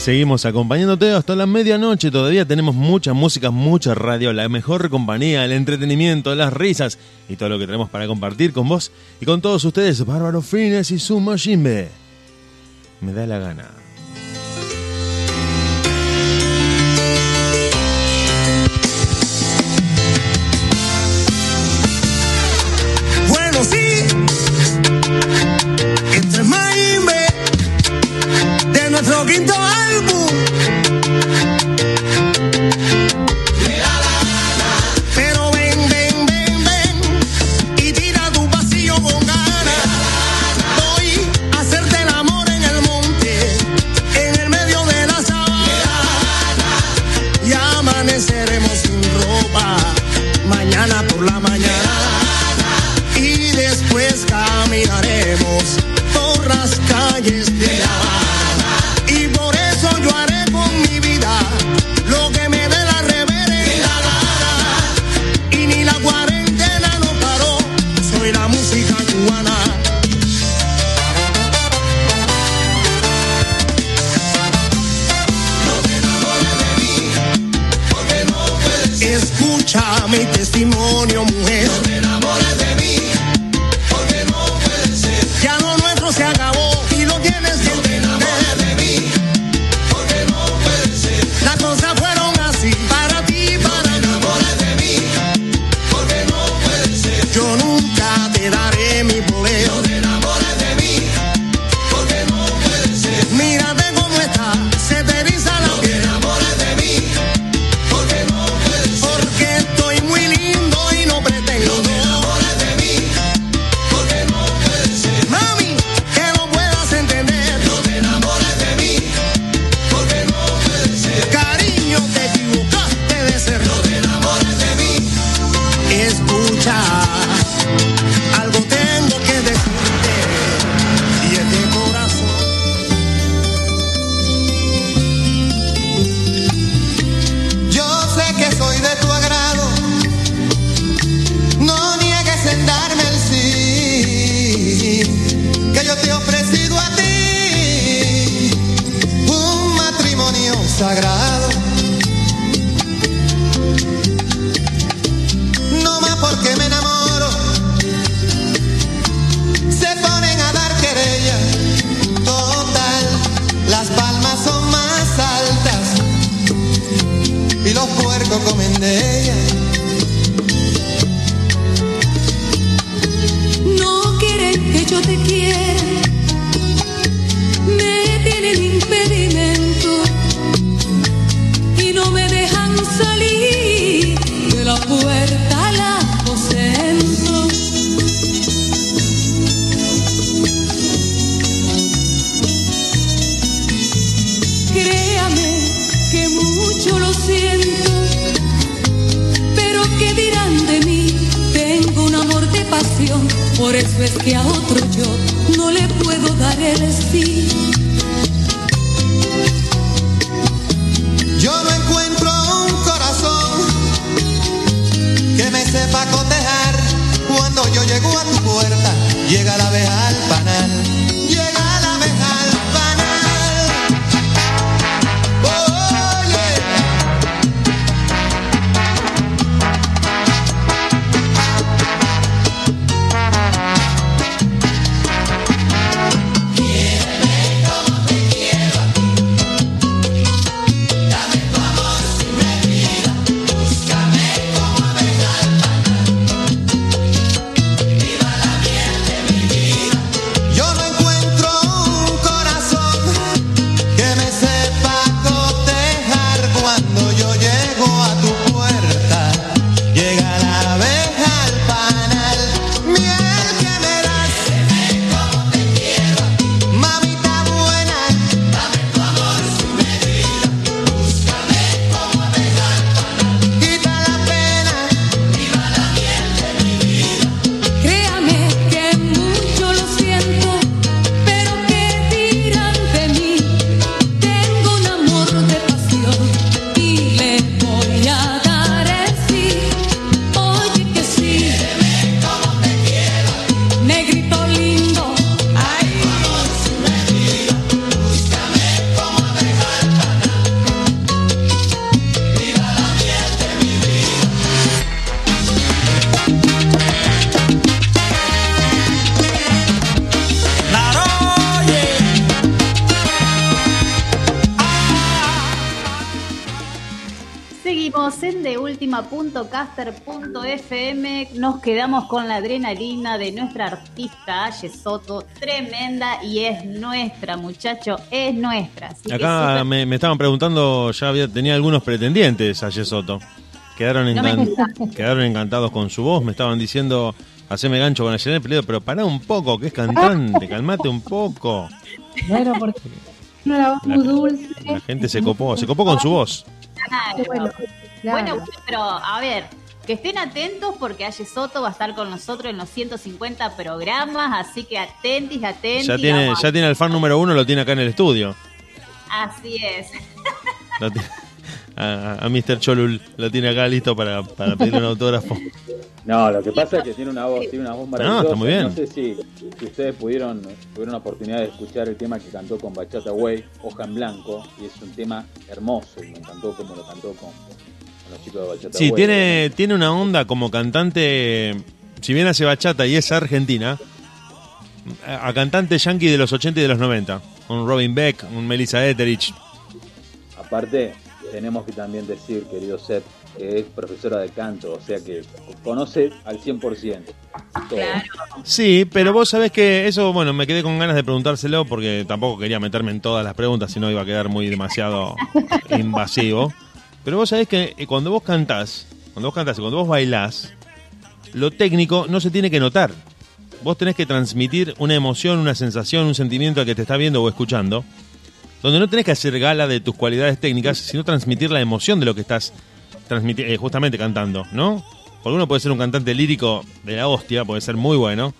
Seguimos acompañándote hasta la medianoche. Todavía tenemos mucha música, mucha radio, la mejor compañía, el entretenimiento, las risas y todo lo que tenemos para compartir con vos y con todos ustedes, Bárbaro Fines y su Majimbe. Me da la gana. Bueno, sí, entre Majimbe de nuestro quinto año. Ya lo nuestro se acabó y lo tienes que entender. santo comendé ella. No quieren que yo te quiera, me tienen impedimento y no me dejan salir de la puerta al aposento. Créame que mucho lo siento, pero ¿qué dirán de mí? Tengo un amor de pasión, por eso es que a otro yo no le puedo dar el sí. Yo no encuentro un corazón que me sepa cotejar. Cuando yo llego a tu puerta, llega la abeja al panal. Llega la abeja al panal. Oh, yeah. Quiéreme como te quiero a ti. Dame tu amor sin medida. Búscame como abeja al panal. Viva la miel de mi vida. Yo no encuentro un corazón que me sepa cotejar. Cuando yo llego a tu puerta, llega la abeja al panal. Miel que me das. Quiéreme como te quiero a ti. Mamita buena. Dame tu amor sin medida. Búscame como abeja al panal. Quita la pena. Viva la miel de mi vida. Créame que mucho lo siento, pero ¿qué dirán de mí? Tengo un amor de pasión y le voy a dar el sí. Oye que sí. Quiéreme como te quiero a ti. Negrito lindo. Ay, tu amor sin medida. Búscame como abeja al panal. Viva la miel de mi vida. Seguimos en de última punto caster punto f m. Nos quedamos con la adrenalina de nuestra artista Ayelen Soto. Tremenda, y es nuestra, muchacho, es nuestra. Así que Acá súper- me, me estaban preguntando, ya había, tenía algunos pretendientes Ayelen Soto. Quedaron, No me encan- digas. quedaron encantados con su voz, me estaban diciendo, haceme gancho con Ayelen, pero, pero pará un poco, que es cantante, calmate un poco. Bueno, porque no era voz La- muy dulce. La gente se copó, se copó con su voz. Claro. Bueno, Bueno, claro. bueno, pero a ver, que estén atentos porque Ayelen Soto va a estar con nosotros en los ciento cincuenta programas, así que atentis, atentis. Ya tiene, vamos a- ya tiene el fan número uno, lo tiene acá en el estudio. Así es. Lo ti- A, a míster Cholul lo tiene acá listo para, para pedirle un autógrafo. No, lo que pasa es que tiene una voz, tiene una voz maravillosa. No, está muy bien. No sé si, si ustedes pudieron, tuvieron la oportunidad de escuchar el tema que cantó con Bachata Way, Hoja en Blanco, y es un tema hermoso, y me encantó como lo cantó con, con los chicos de Bachata Sí, Way. tiene, tiene una onda como cantante, si bien hace bachata y es argentina, a, a cantante yankee de los ochenta y de los noventa. Un Robin Beck, un Melissa Etheridge. Aparte, tenemos que también decir, querido Sepp, que es profesora de canto, o sea que conoce al cien por ciento todo. Sí, pero vos sabés que eso, bueno, me quedé con ganas de preguntárselo porque tampoco quería meterme en todas las preguntas, si no iba a quedar muy demasiado invasivo. Pero vos sabés que eh, cuando vos cantás, cuando vos cantás y cuando vos bailás, lo técnico no se tiene que notar. Vos tenés que transmitir una emoción, una sensación, un sentimiento al que te está viendo o escuchando, donde no tenés que hacer gala de tus cualidades técnicas, sino transmitir la emoción de lo que estás transmiti- eh, justamente cantando, ¿no? Porque uno puede ser un cantante lírico de la hostia, puede ser muy bueno.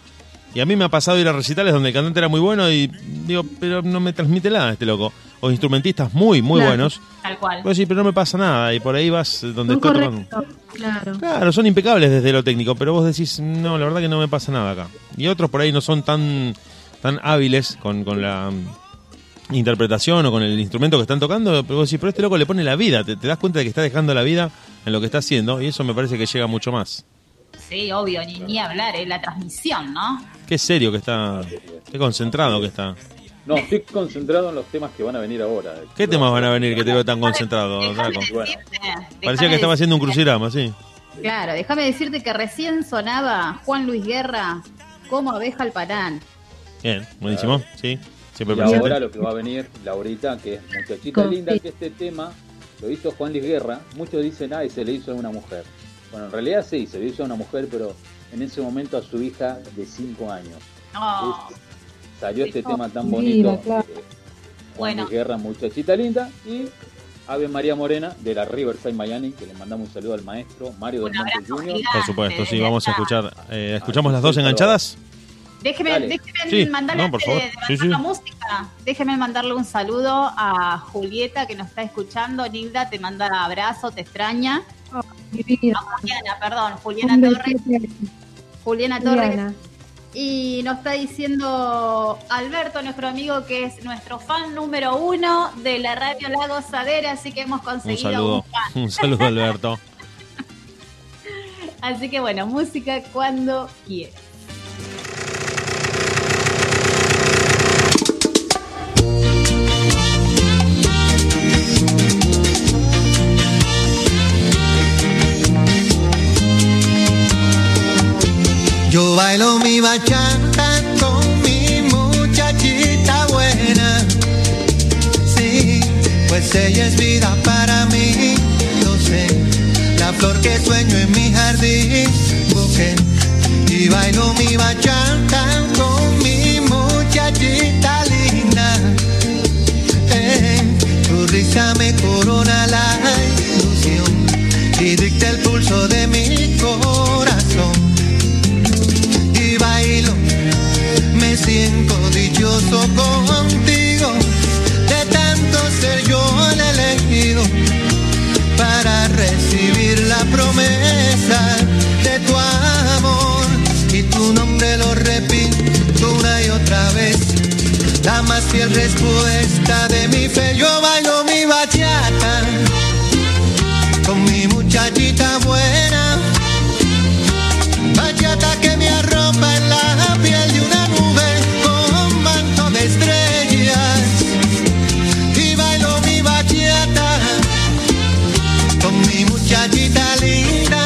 Y a mí me ha pasado ir a recitales donde el cantante era muy bueno y digo, pero no me transmite nada este loco. O instrumentistas muy, muy Claro. buenos. Tal cual. Vos decís, pero no me pasa nada. Y por ahí vas eh, donde Muy estoy tocando. correcto, claro. Claro, son impecables desde lo técnico, pero vos decís, no, la verdad que no me pasa nada acá. Y otros por ahí no son tan, tan hábiles con, con la mm, interpretación o con el instrumento que están tocando, pero vos decís, pero este loco le pone la vida, te, te das cuenta de que está dejando la vida en lo que está haciendo, y eso me parece que llega mucho más. Sí, obvio, ni, ni hablar, es la transmisión, ¿no? Qué serio que está, qué concentrado que está. No, estoy concentrado en los temas que van a venir ahora. ¿Qué no, temas van a venir que te veo tan concentrado? Déjame, déjame bueno. Parecía que estaba haciendo un crucigrama, sí. Claro, déjame decirte que recién sonaba Juan Luis Guerra como Abeja al Parán. Bien, buenísimo, claro. Sí. Siempre y presente. Ahora lo que va a venir, Laurita, que es muchachita Confía. linda, que este tema lo hizo Juan Luis Guerra. Muchos dicen, ah, y se le hizo a una mujer. Bueno, en realidad sí, se le hizo a una mujer, pero en ese momento a su hija de cinco años. Oh. Es, salió este tema tan bonito. Mira, claro. eh, Juan Luis Guerra, muchachita linda, y Ave María Morena de la Riverside Miami, que le mandamos un saludo al maestro Mario del Monte junior Por supuesto, sí, vamos a escuchar. Eh, ¿Escuchamos las dos enganchadas? Déjeme, déjeme sí, mandarle no, por favor. De, de sí, sí. la música. Déjeme mandarle un saludo a Julieta que nos está escuchando. Nilda te manda abrazo, te extraña. Oh, no, Juliana, perdón, Juliana Torres. Juliana Torres. Juliana. Y nos está diciendo Alberto, nuestro amigo, que es nuestro fan número uno de la radio La Gozadera, así que hemos conseguido un saludo. Un, fan. Un saludo, Alberto. Así que bueno, música cuando quieras. Yo bailo mi bachata con mi muchachita buena. Sí, pues ella es vida para mí, lo sé. La flor que sueño en mi jardín, bouquet. Y bailo mi bachata con mi muchachita linda. Eh, tu risa me corona la ilusión y dicta el pulso de mi corazón. Bailo, me siento dichoso contigo, de tanto ser yo el elegido, para recibir la promesa de tu amor, y tu nombre lo repito una y otra vez, la más fiel respuesta de mi fe. Yo bailo mi bachata, con mi muchachita buena, bachata que me arropa en la piel de una nube con manto de estrellas. Y bailo mi bachata con mi muchachita linda.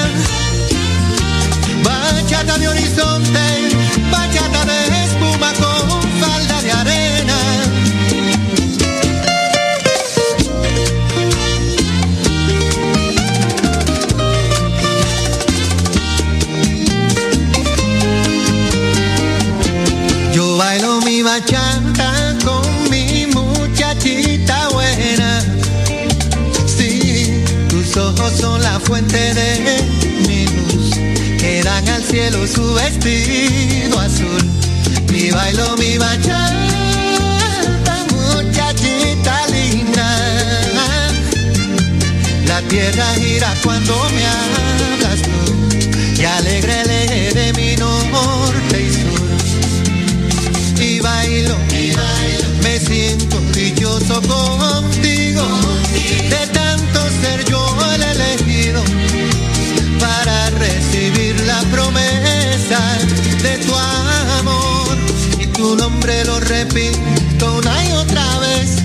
Bachata de horizonte, bachata de espuma con falda de arena. Bailo mi bachata con mi muchachita buena. Sí, tus ojos son la fuente de mi luz, que dan al cielo su vestido azul. Y bailo mi bachata, muchachita linda. La tierra gira cuando me hablas tú, y alegre el eje de mi norte y sur. Y bailo, y bailo, me siento dichoso contigo, contigo, de tanto ser yo el elegido, para recibir la promesa de tu amor, y tu nombre lo repito una y otra vez,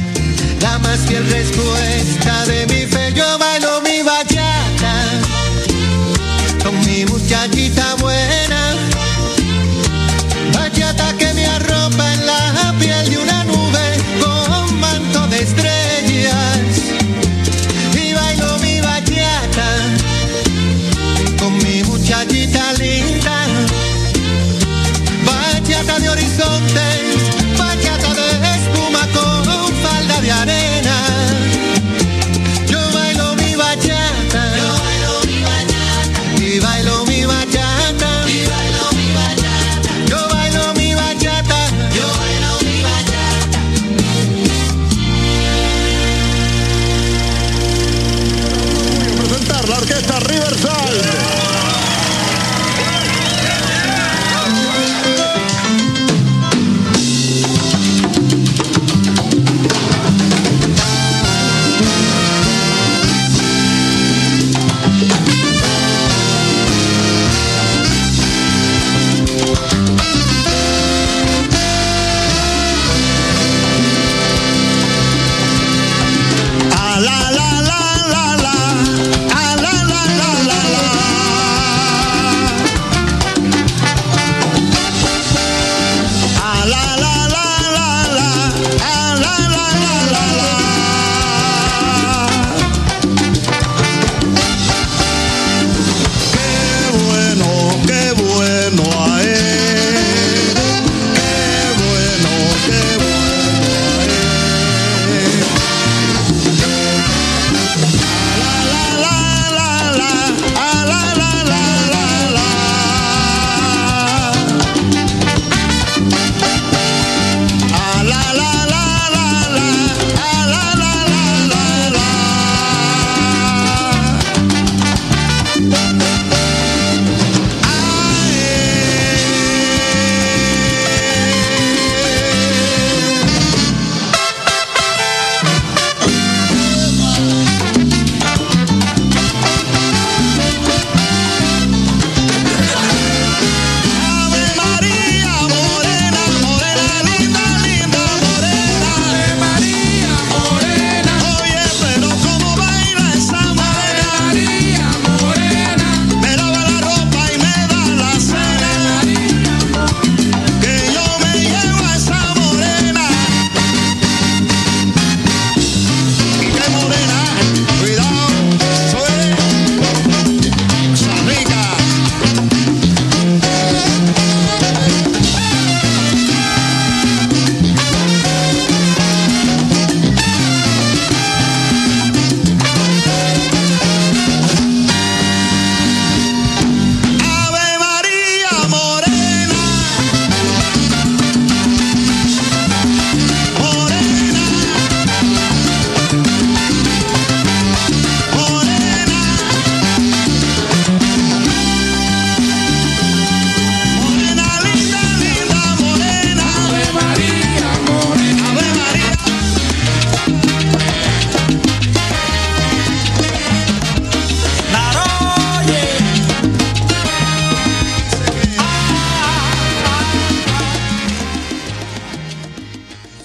la más fiel respuesta de mi fe. Yo bailo mi bachata, con mi muchachita buena, bachata que me arropa en la piel de una nube con manto de estrellas. Y bailo mi bachata con mi muchachita linda. Bachata de horizontes, bachata de espuma con falda de arena. Yo bailo mi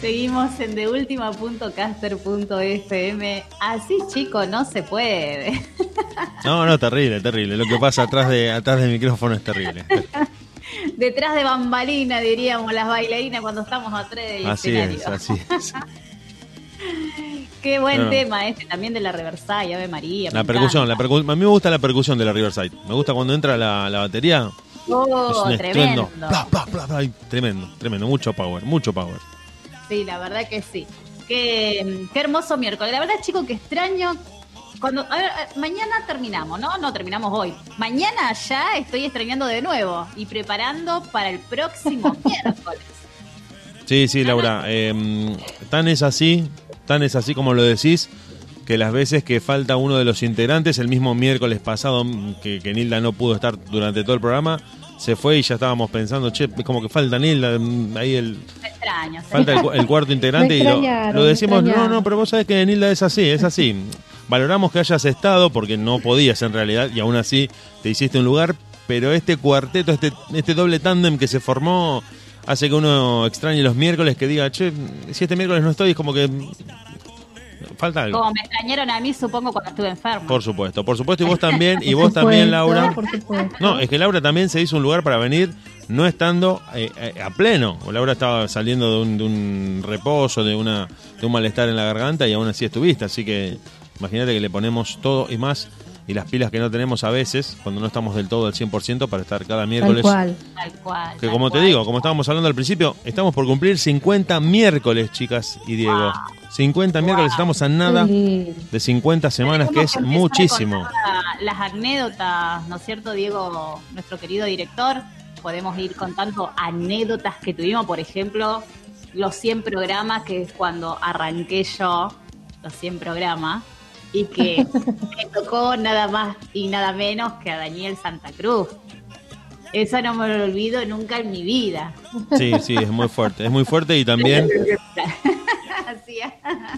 Seguimos en de última punto caster punto f m. Así, chico, no se puede. No, no, terrible, terrible. Lo que pasa atrás de atrás del micrófono es terrible. Detrás de bambalina, diríamos, las bailarinas cuando estamos atrás del así escenario. Así es, así es. Qué buen bueno. tema este, también de la Riverside, Ave María. La percusión, la percu- a mí me gusta la percusión de la Riverside. Me gusta cuando entra la, la batería. Oh, es tremendo. Bla, bla, bla, bla. Tremendo, tremendo. Mucho power, mucho power. Sí, la verdad que sí. Qué, qué hermoso miércoles. La verdad, chicos, que extraño. Cuando, a ver, mañana terminamos, ¿no? No, terminamos hoy. Mañana ya estoy extrañando de nuevo y preparando para el próximo miércoles. Sí, sí, Laura. Eh, tan es así, tan es así como lo decís, que las veces que falta uno de los integrantes, el mismo miércoles pasado, que, que Nilda no pudo estar durante todo el programa, se fue y ya estábamos pensando, che, como que falta Nilda, ahí el... Me extraño. Falta el, el cuarto integrante y lo, lo decimos, no, no, pero vos sabés que Nilda es así, es así. Valoramos que hayas estado porque no podías en realidad y aún así te hiciste un lugar, pero este cuarteto, este, este doble tándem que se formó hace que uno extrañe los miércoles, que diga, che, si este miércoles no estoy, es como que... falta algo. Como me extrañaron a mí, supongo, cuando estuve enfermo. Por supuesto, por supuesto, y vos también, y vos también, Laura. Por supuesto. No, es que Laura también se hizo un lugar para venir no estando eh, eh, a pleno. Laura estaba saliendo de un, de un reposo, de una de un malestar en la garganta y aún así estuviste, así que imagínate que le ponemos todo y más y las pilas que no tenemos a veces, cuando no estamos del todo al cien por ciento para estar cada miércoles. Tal cual. Tal cual. Que como te digo, como estábamos hablando al principio, estamos por cumplir cincuenta miércoles, chicas y Diego. Wow. cincuenta wow. miércoles, estamos a nada de cincuenta semanas, que es muchísimo. Las anécdotas, ¿no es cierto, Diego? Nuestro querido director, podemos ir contando anécdotas que tuvimos, por ejemplo, los cien programas, que es cuando arranqué yo, los cien programas, y que me tocó nada más y nada menos que a Daniel Santa Cruz. Eso no me lo olvido nunca en mi vida. Sí, sí, es muy fuerte, es muy fuerte y también...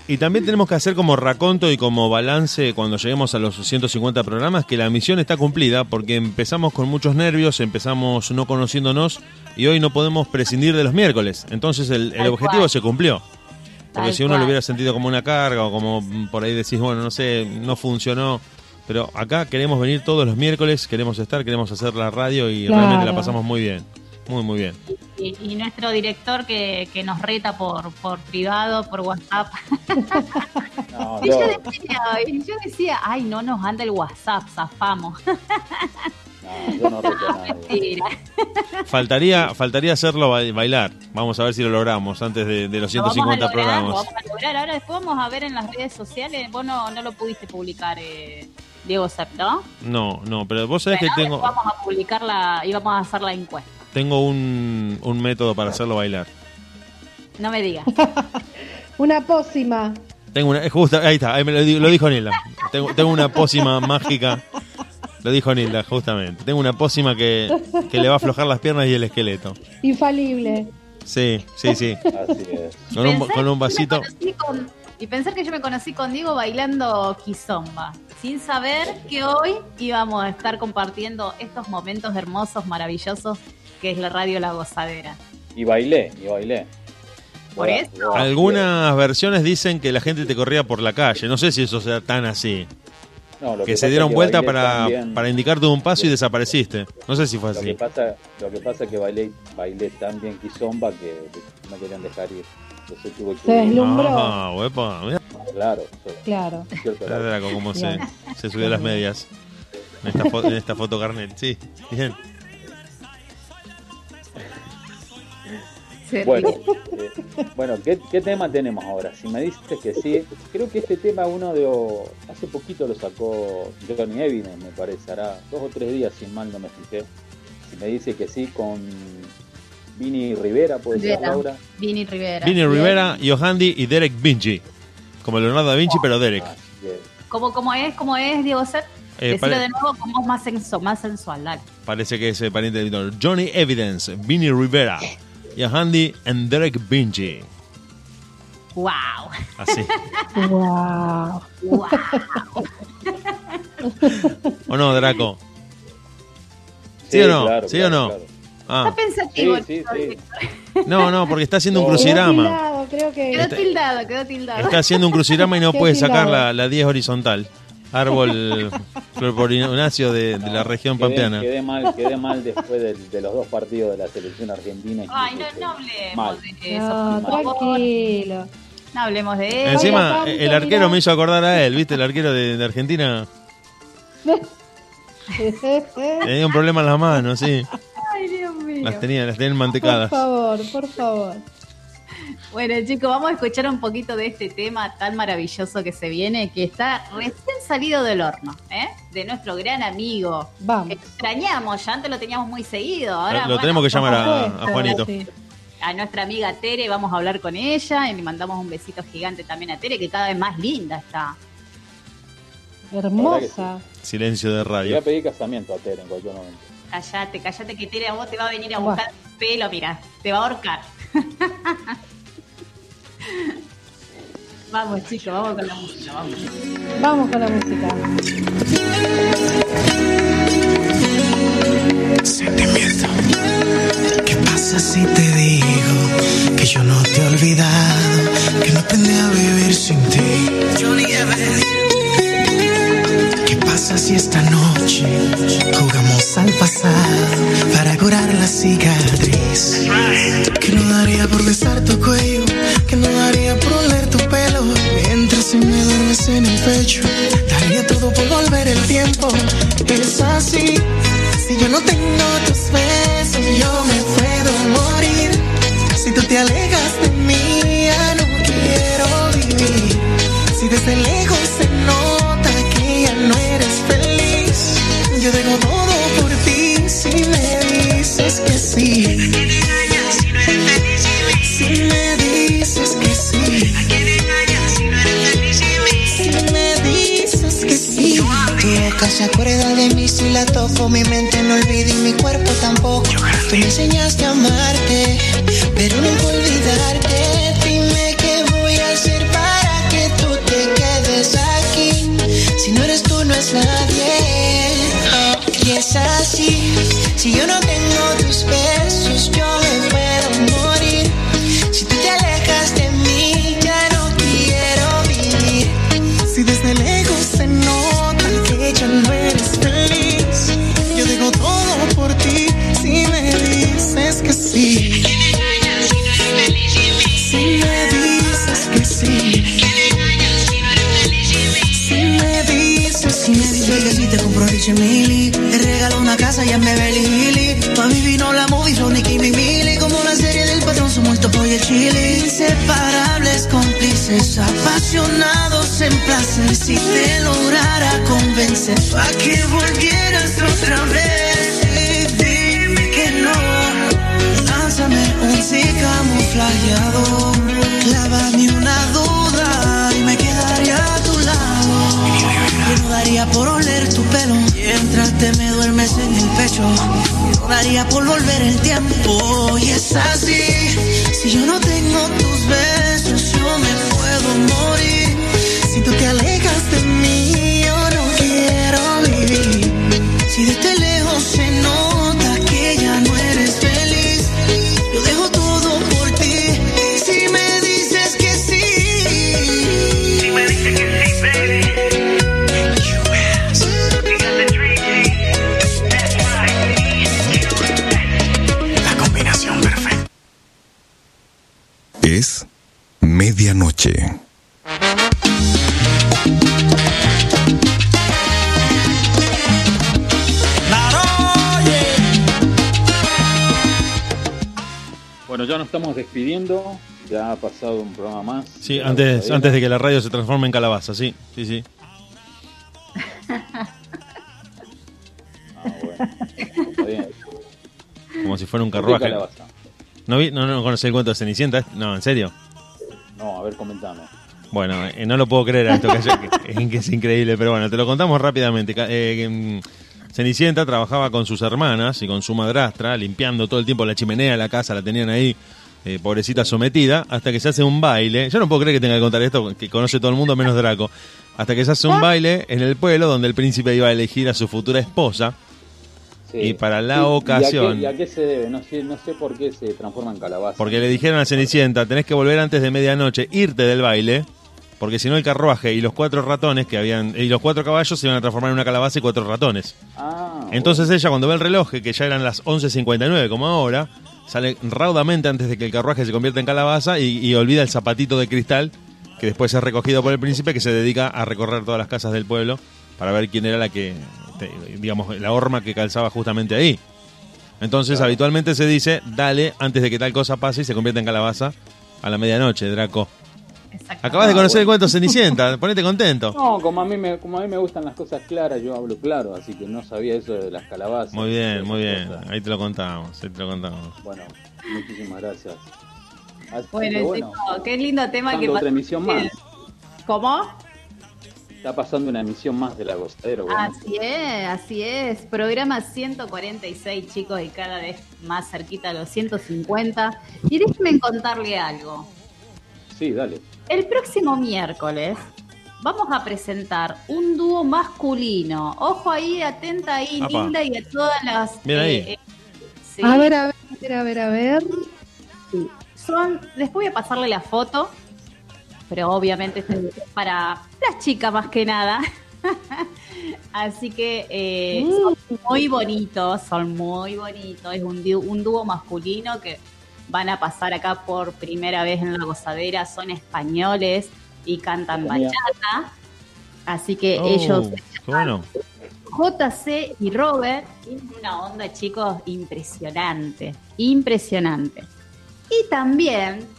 Y también tenemos que hacer como raconto y como balance cuando lleguemos a los ciento cincuenta programas, que la misión está cumplida, porque empezamos con muchos nervios, empezamos no conociéndonos y hoy no podemos prescindir de los miércoles. Entonces el, el objetivo cual. se cumplió. Porque Tal si uno cual. lo hubiera sentido como una carga o como por ahí decís, bueno, no sé, no funcionó. Pero acá queremos venir todos los miércoles, queremos estar, queremos hacer la radio y claro. realmente la pasamos muy bien. Muy, muy bien. Y, y nuestro director que, que nos reta por, por privado, por WhatsApp. No, y yo decía, yo decía, ay, no nos anda el WhatsApp, zafamos. No, yo no reto no, mentira. Faltaría, faltaría hacerlo bailar. Vamos a ver si lo logramos antes de, de los ciento cincuenta programas. Vamos a lograr. Ahora después vamos a ver en las redes sociales. Vos no, no lo pudiste publicar, eh. Diego Sepp, ¿no? No, no, pero vos sabés bueno, que tengo... Vamos a publicarla y vamos a hacer la encuesta. Tengo un, un método para hacerlo bailar. No me digas. Una pócima. Tengo una, justo, ahí está, ahí me lo, lo dijo Nilda. Tengo, tengo una pócima mágica. Lo dijo Nilda, justamente. Tengo una pócima que, que le va a aflojar las piernas y el esqueleto. Infalible. Sí, sí, sí. Así es. Con un, con un vasito... Y pensar que yo me conocí con Diego bailando quizomba, sin saber que hoy íbamos a estar compartiendo estos momentos hermosos, maravillosos, que es la radio La Gozadera. Y bailé, y bailé. Por eso. Algunas versiones dicen que la gente te corría por la calle, no sé si eso sea tan así. No, lo que, que se dieron que vuelta para, para indicarte un paso y desapareciste. No sé si fue así. Lo que pasa, lo que pasa es que bailé, bailé tan bien quizomba que no querían dejar ir. Se deslumbró. Ah, huepa. Claro, claro. Claro. Como se, se subió las medias en esta, fo- en esta foto, Garnet. Sí, bien. Bueno, eh, bueno ¿qué, ¿qué tema tenemos ahora? Si me dices que sí, creo que este tema uno de... Oh, hace poquito lo sacó Johnny Evidence, me parece. Hará dos o tres días, si mal no me fijé. Si me dice que sí, con... Vinny Rivera, puede ser Laura. Vinny Rivera. Vinny Rivera, Yohandi y Derek Vinci. Como Leonardo da Vinci, oh, pero Derek. ¿Cómo, cómo es, cómo es, Diego Sepp? Eh, Decirlo pare... de nuevo, como es más, senso, más sensual. Dale. Parece que es eh, pariente del editor. Johnny Evidence, Vinny Rivera, Yohandi and Derek Vinci. ¡Wow! Así. ¡Wow! ¡Wow! ¿O no, Draco? ¿Sí, sí o no? Claro, ¿Sí claro, o no? Claro. Ah. Está pensativo. Sí, sí, sí. No, no, porque está haciendo un crucigrama. no, creo que... Quedó tildado, quedó tildado. Está haciendo un crucigrama y no puede tildado. sacar la, la diez horizontal. Árbol florporináceo de, de la región quedé, pampeana. Quedé mal, quedé mal después de, de los dos partidos de la selección argentina. Ay, no, no hablemos mal. de eso. No, tranquilo. No hablemos de eso. Encima, tanto, el arquero mirá. me hizo acordar a él, ¿viste? El arquero de, de Argentina. Tenía un problema en las manos, sí. Ay, Dios mío. Las tenía, las tenía mantecadas. Por favor, por favor. Bueno, chicos, vamos a escuchar un poquito de este tema tan maravilloso que se viene, que está recién salido del horno, ¿eh? De nuestro gran amigo. Vamos. Extrañamos, ya antes lo teníamos muy seguido. Ahora, lo bueno, tenemos que llamar a, a Juanito. Sí. A nuestra amiga Tere, vamos a hablar con ella y le mandamos un besito gigante también a Tere, que cada vez más linda está. Hermosa. Sí. Silencio de radio. Voy a pedir casamiento a Tere en cualquier momento. Callate, callate, que Tere a vos te va a venir a buscar el pelo, mira, te va a ahorcar. Vamos, chicos, vamos con la música. Vamos, vamos con la música. Sentimiento. ¿Qué pasa si te digo que yo no te he olvidado? Que no aprendí a vivir sin ti. Johnny Evidence. ¿Qué pasa si esta noche jugamos al pasado para curar la cicatriz? Que no daría por besar tu cuello, que no daría por oler tu pelo. Mientras se me duermes en el pecho, daría todo por volver el tiempo. Es así, si yo no tengo tus besos, yo me puedo morir. Si tú te alejas de mí, ya no quiero vivir. Si desde lejos se nota, no eres feliz. Yo dejo todo por ti si me dices que sí. ¿A quién engañas si no eres feliz y me? Si me dices que sí. ¿A quién engañas si no eres feliz y me? Si me dices que sí. Tu boca se acuerda de mí si la toco, mi mente no olvida y mi cuerpo tampoco. Tú me enseñaste a amarte, pero no puedo olvidarte. Dime qué voy a hacer para que tú te quedes aquí. Si no eres tú, no es nadie. Y es así. Si yo no tengo tus besos, yo me puedo morir. Si tú te alejas de mí, ya no quiero vivir. Si desde lejos se nota que ya no eres feliz, yo digo todo por ti si me dices que sí. Si me dices que sí. Si me dices que sí, te compro Richie Mili. Te regalo una casa y me Beverly Hilly. Pa' mi vino la movie, son y Kimi Mili. Como la serie del patrón, somos el topo y el chili. Inseparables, cómplices, apasionados en placer. Si te lograra convencer, pa' que volvieras otra vez. Y dime que no. Lánzame un sí camuflajeado. Lávame una duda y me quedaré a tu lado. Yo no daría por oler tu pelo mientras te me duermes en el pecho. Yo no daría por volver el tiempo. Y es así. Si yo no tengo tus besos, yo me puedo morir. Si tú te alejas de mí, yo no quiero vivir. Si desde lejos se nota que ya no eres feliz, yo dejo todo por ti si me dices que sí. Si me dices que sí, baby. Es medianoche. Bueno, ya nos estamos despidiendo. Ya ha pasado un programa más. Sí, antes, antes de que la radio se transforme en calabaza, sí, sí, sí. Ah, bueno. Está bien. Como si fuera un carruaje. ¿No, vi? ¿No, no conocí el cuento de Cenicienta? No, ¿en serio? No, a ver, comentame. Bueno, eh, no lo puedo creer a esto que, ayer, que, que es increíble, pero bueno, te lo contamos rápidamente. Eh, Cenicienta trabajaba con sus hermanas y con su madrastra, limpiando todo el tiempo la chimenea de la casa, la tenían ahí, eh, pobrecita sometida, hasta que se hace un baile. Yo no puedo creer que tenga que contar esto, que conoce todo el mundo menos Draco. Hasta que se hace un baile en el pueblo donde el príncipe iba a elegir a su futura esposa. Sí. Y para la sí, ocasión... ¿Y a, qué, ¿Y a qué se debe? No sé, no sé por qué se transforma en calabaza. Porque le dijeron a Cenicienta, tenés que volver antes de medianoche, irte del baile, porque si no el carruaje y los cuatro ratones que habían... Y los cuatro caballos se iban a transformar en una calabaza y cuatro ratones. Ah, entonces bueno. Ella, cuando ve el reloj, que ya eran las once cincuenta y nueve, como ahora, sale raudamente antes de que el carruaje se convierta en calabaza y, y olvida el zapatito de cristal, que después es recogido por el príncipe, que se dedica a recorrer todas las casas del pueblo para ver quién era la que... digamos, la horma que calzaba justamente ahí. Entonces, claro, habitualmente se dice, dale, antes de que tal cosa pase y se convierta en calabaza a la medianoche, Draco. Acabas de conocer, bueno, el cuento Cenicienta, ponete contento. No, como a, mí me, como a mí me gustan las cosas claras, yo hablo claro, así que no sabía eso de las calabazas. Muy bien, muy bien, ahí te lo contamos, ahí te lo contamos. Bueno, muchísimas gracias. Así bueno, que, bueno chico, qué lindo tema que pasó. Emisión más. ¿Cómo? Está pasando una emisión más de La Gozadera. Bueno. Así es, así es. Programa ciento cuarenta y seis, chicos, y cada vez más cerquita a los ciento cincuenta. Y déjenme contarle algo. Sí, dale. El próximo miércoles vamos a presentar un dúo masculino. Ojo ahí, atenta ahí, apa. Nilda, y a todas las... Mira ahí. Eh, eh, sí. A ver, a ver, a ver, a ver. Sí. Son... Les voy a pasarle la foto. Pero obviamente esto es para las chicas más que nada. Así que eh, son muy bonitos, son muy bonitos. Es un, un dúo masculino que van a pasar acá por primera vez en La Gozadera. Son españoles y cantan bachata. Así que oh, ellos... Bueno. J C y Robert tienen una onda, chicos, impresionante. Impresionante. Y también...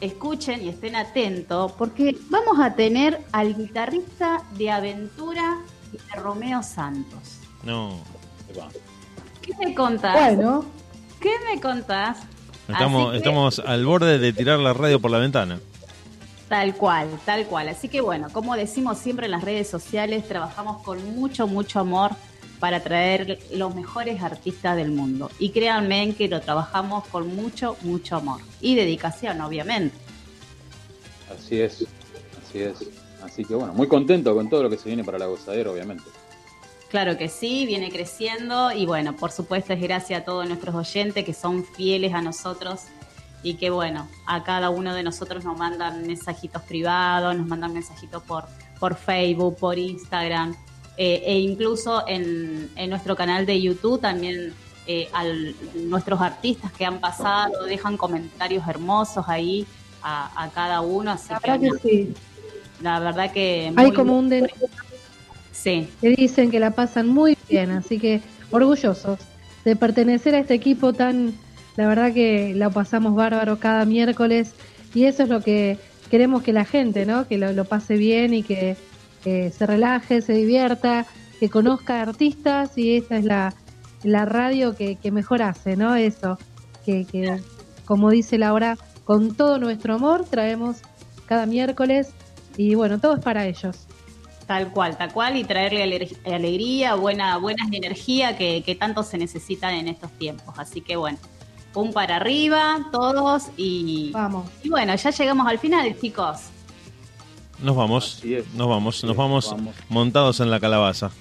Escuchen y estén atentos porque vamos a tener al guitarrista de Aventura y de Romeo Santos. No. ¿Qué me contás? Bueno. ¿Qué me contás? Estamos, que... estamos al borde de tirar la radio por la ventana. Tal cual, tal cual. Así que bueno, como decimos siempre en las redes sociales, trabajamos con mucho, mucho amor para traer los mejores artistas del mundo. Y créanme que lo trabajamos con mucho, mucho amor. Y dedicación, obviamente. Así es, así es. Así que bueno, muy contento con todo lo que se viene para La Gozadera, obviamente. Claro que sí, viene creciendo. Y bueno, por supuesto es gracias a todos nuestros oyentes que son fieles a nosotros. Y que bueno, a cada uno de nosotros nos mandan mensajitos privados, nos mandan mensajitos por, por Facebook, por Instagram... Eh, e incluso en, en nuestro canal de YouTube también eh, al, nuestros artistas que han pasado dejan comentarios hermosos ahí a, a cada uno. Así la verdad que, que sí. La verdad que... Hay como muy, un denuncio sí. Que dicen que la pasan muy bien, así que orgullosos de pertenecer a este equipo tan... La verdad que la pasamos bárbaro cada miércoles y eso es lo que queremos que la gente, ¿no? Que lo, lo pase bien y que... que se relaje, se divierta, que conozca artistas y esta es la, la radio que, que mejor hace, ¿no? Eso, que, que como dice Laura, con todo nuestro amor traemos cada miércoles y bueno, todo es para ellos. Tal cual, tal cual y traerle ale- alegría, buena, buenas energía que, que tanto se necesitan en estos tiempos, así que bueno. Un para arriba, todos y... Vamos. Y bueno, ya llegamos al final, chicos. Nos vamos, es, nos vamos, nos es, vamos, vamos montados en la calabaza.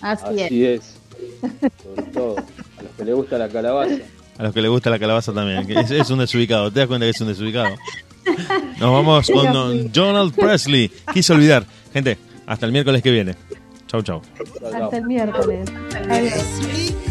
Así, así es. es. Sobre todo, a los que les gusta la calabaza. A los que les gusta la calabaza también, que es, es un desubicado, ¿te das cuenta que es un desubicado? Nos vamos con don Donald Presley, quise olvidar. Gente, hasta el miércoles que viene. Chau, chau. Hasta el miércoles. Adiós.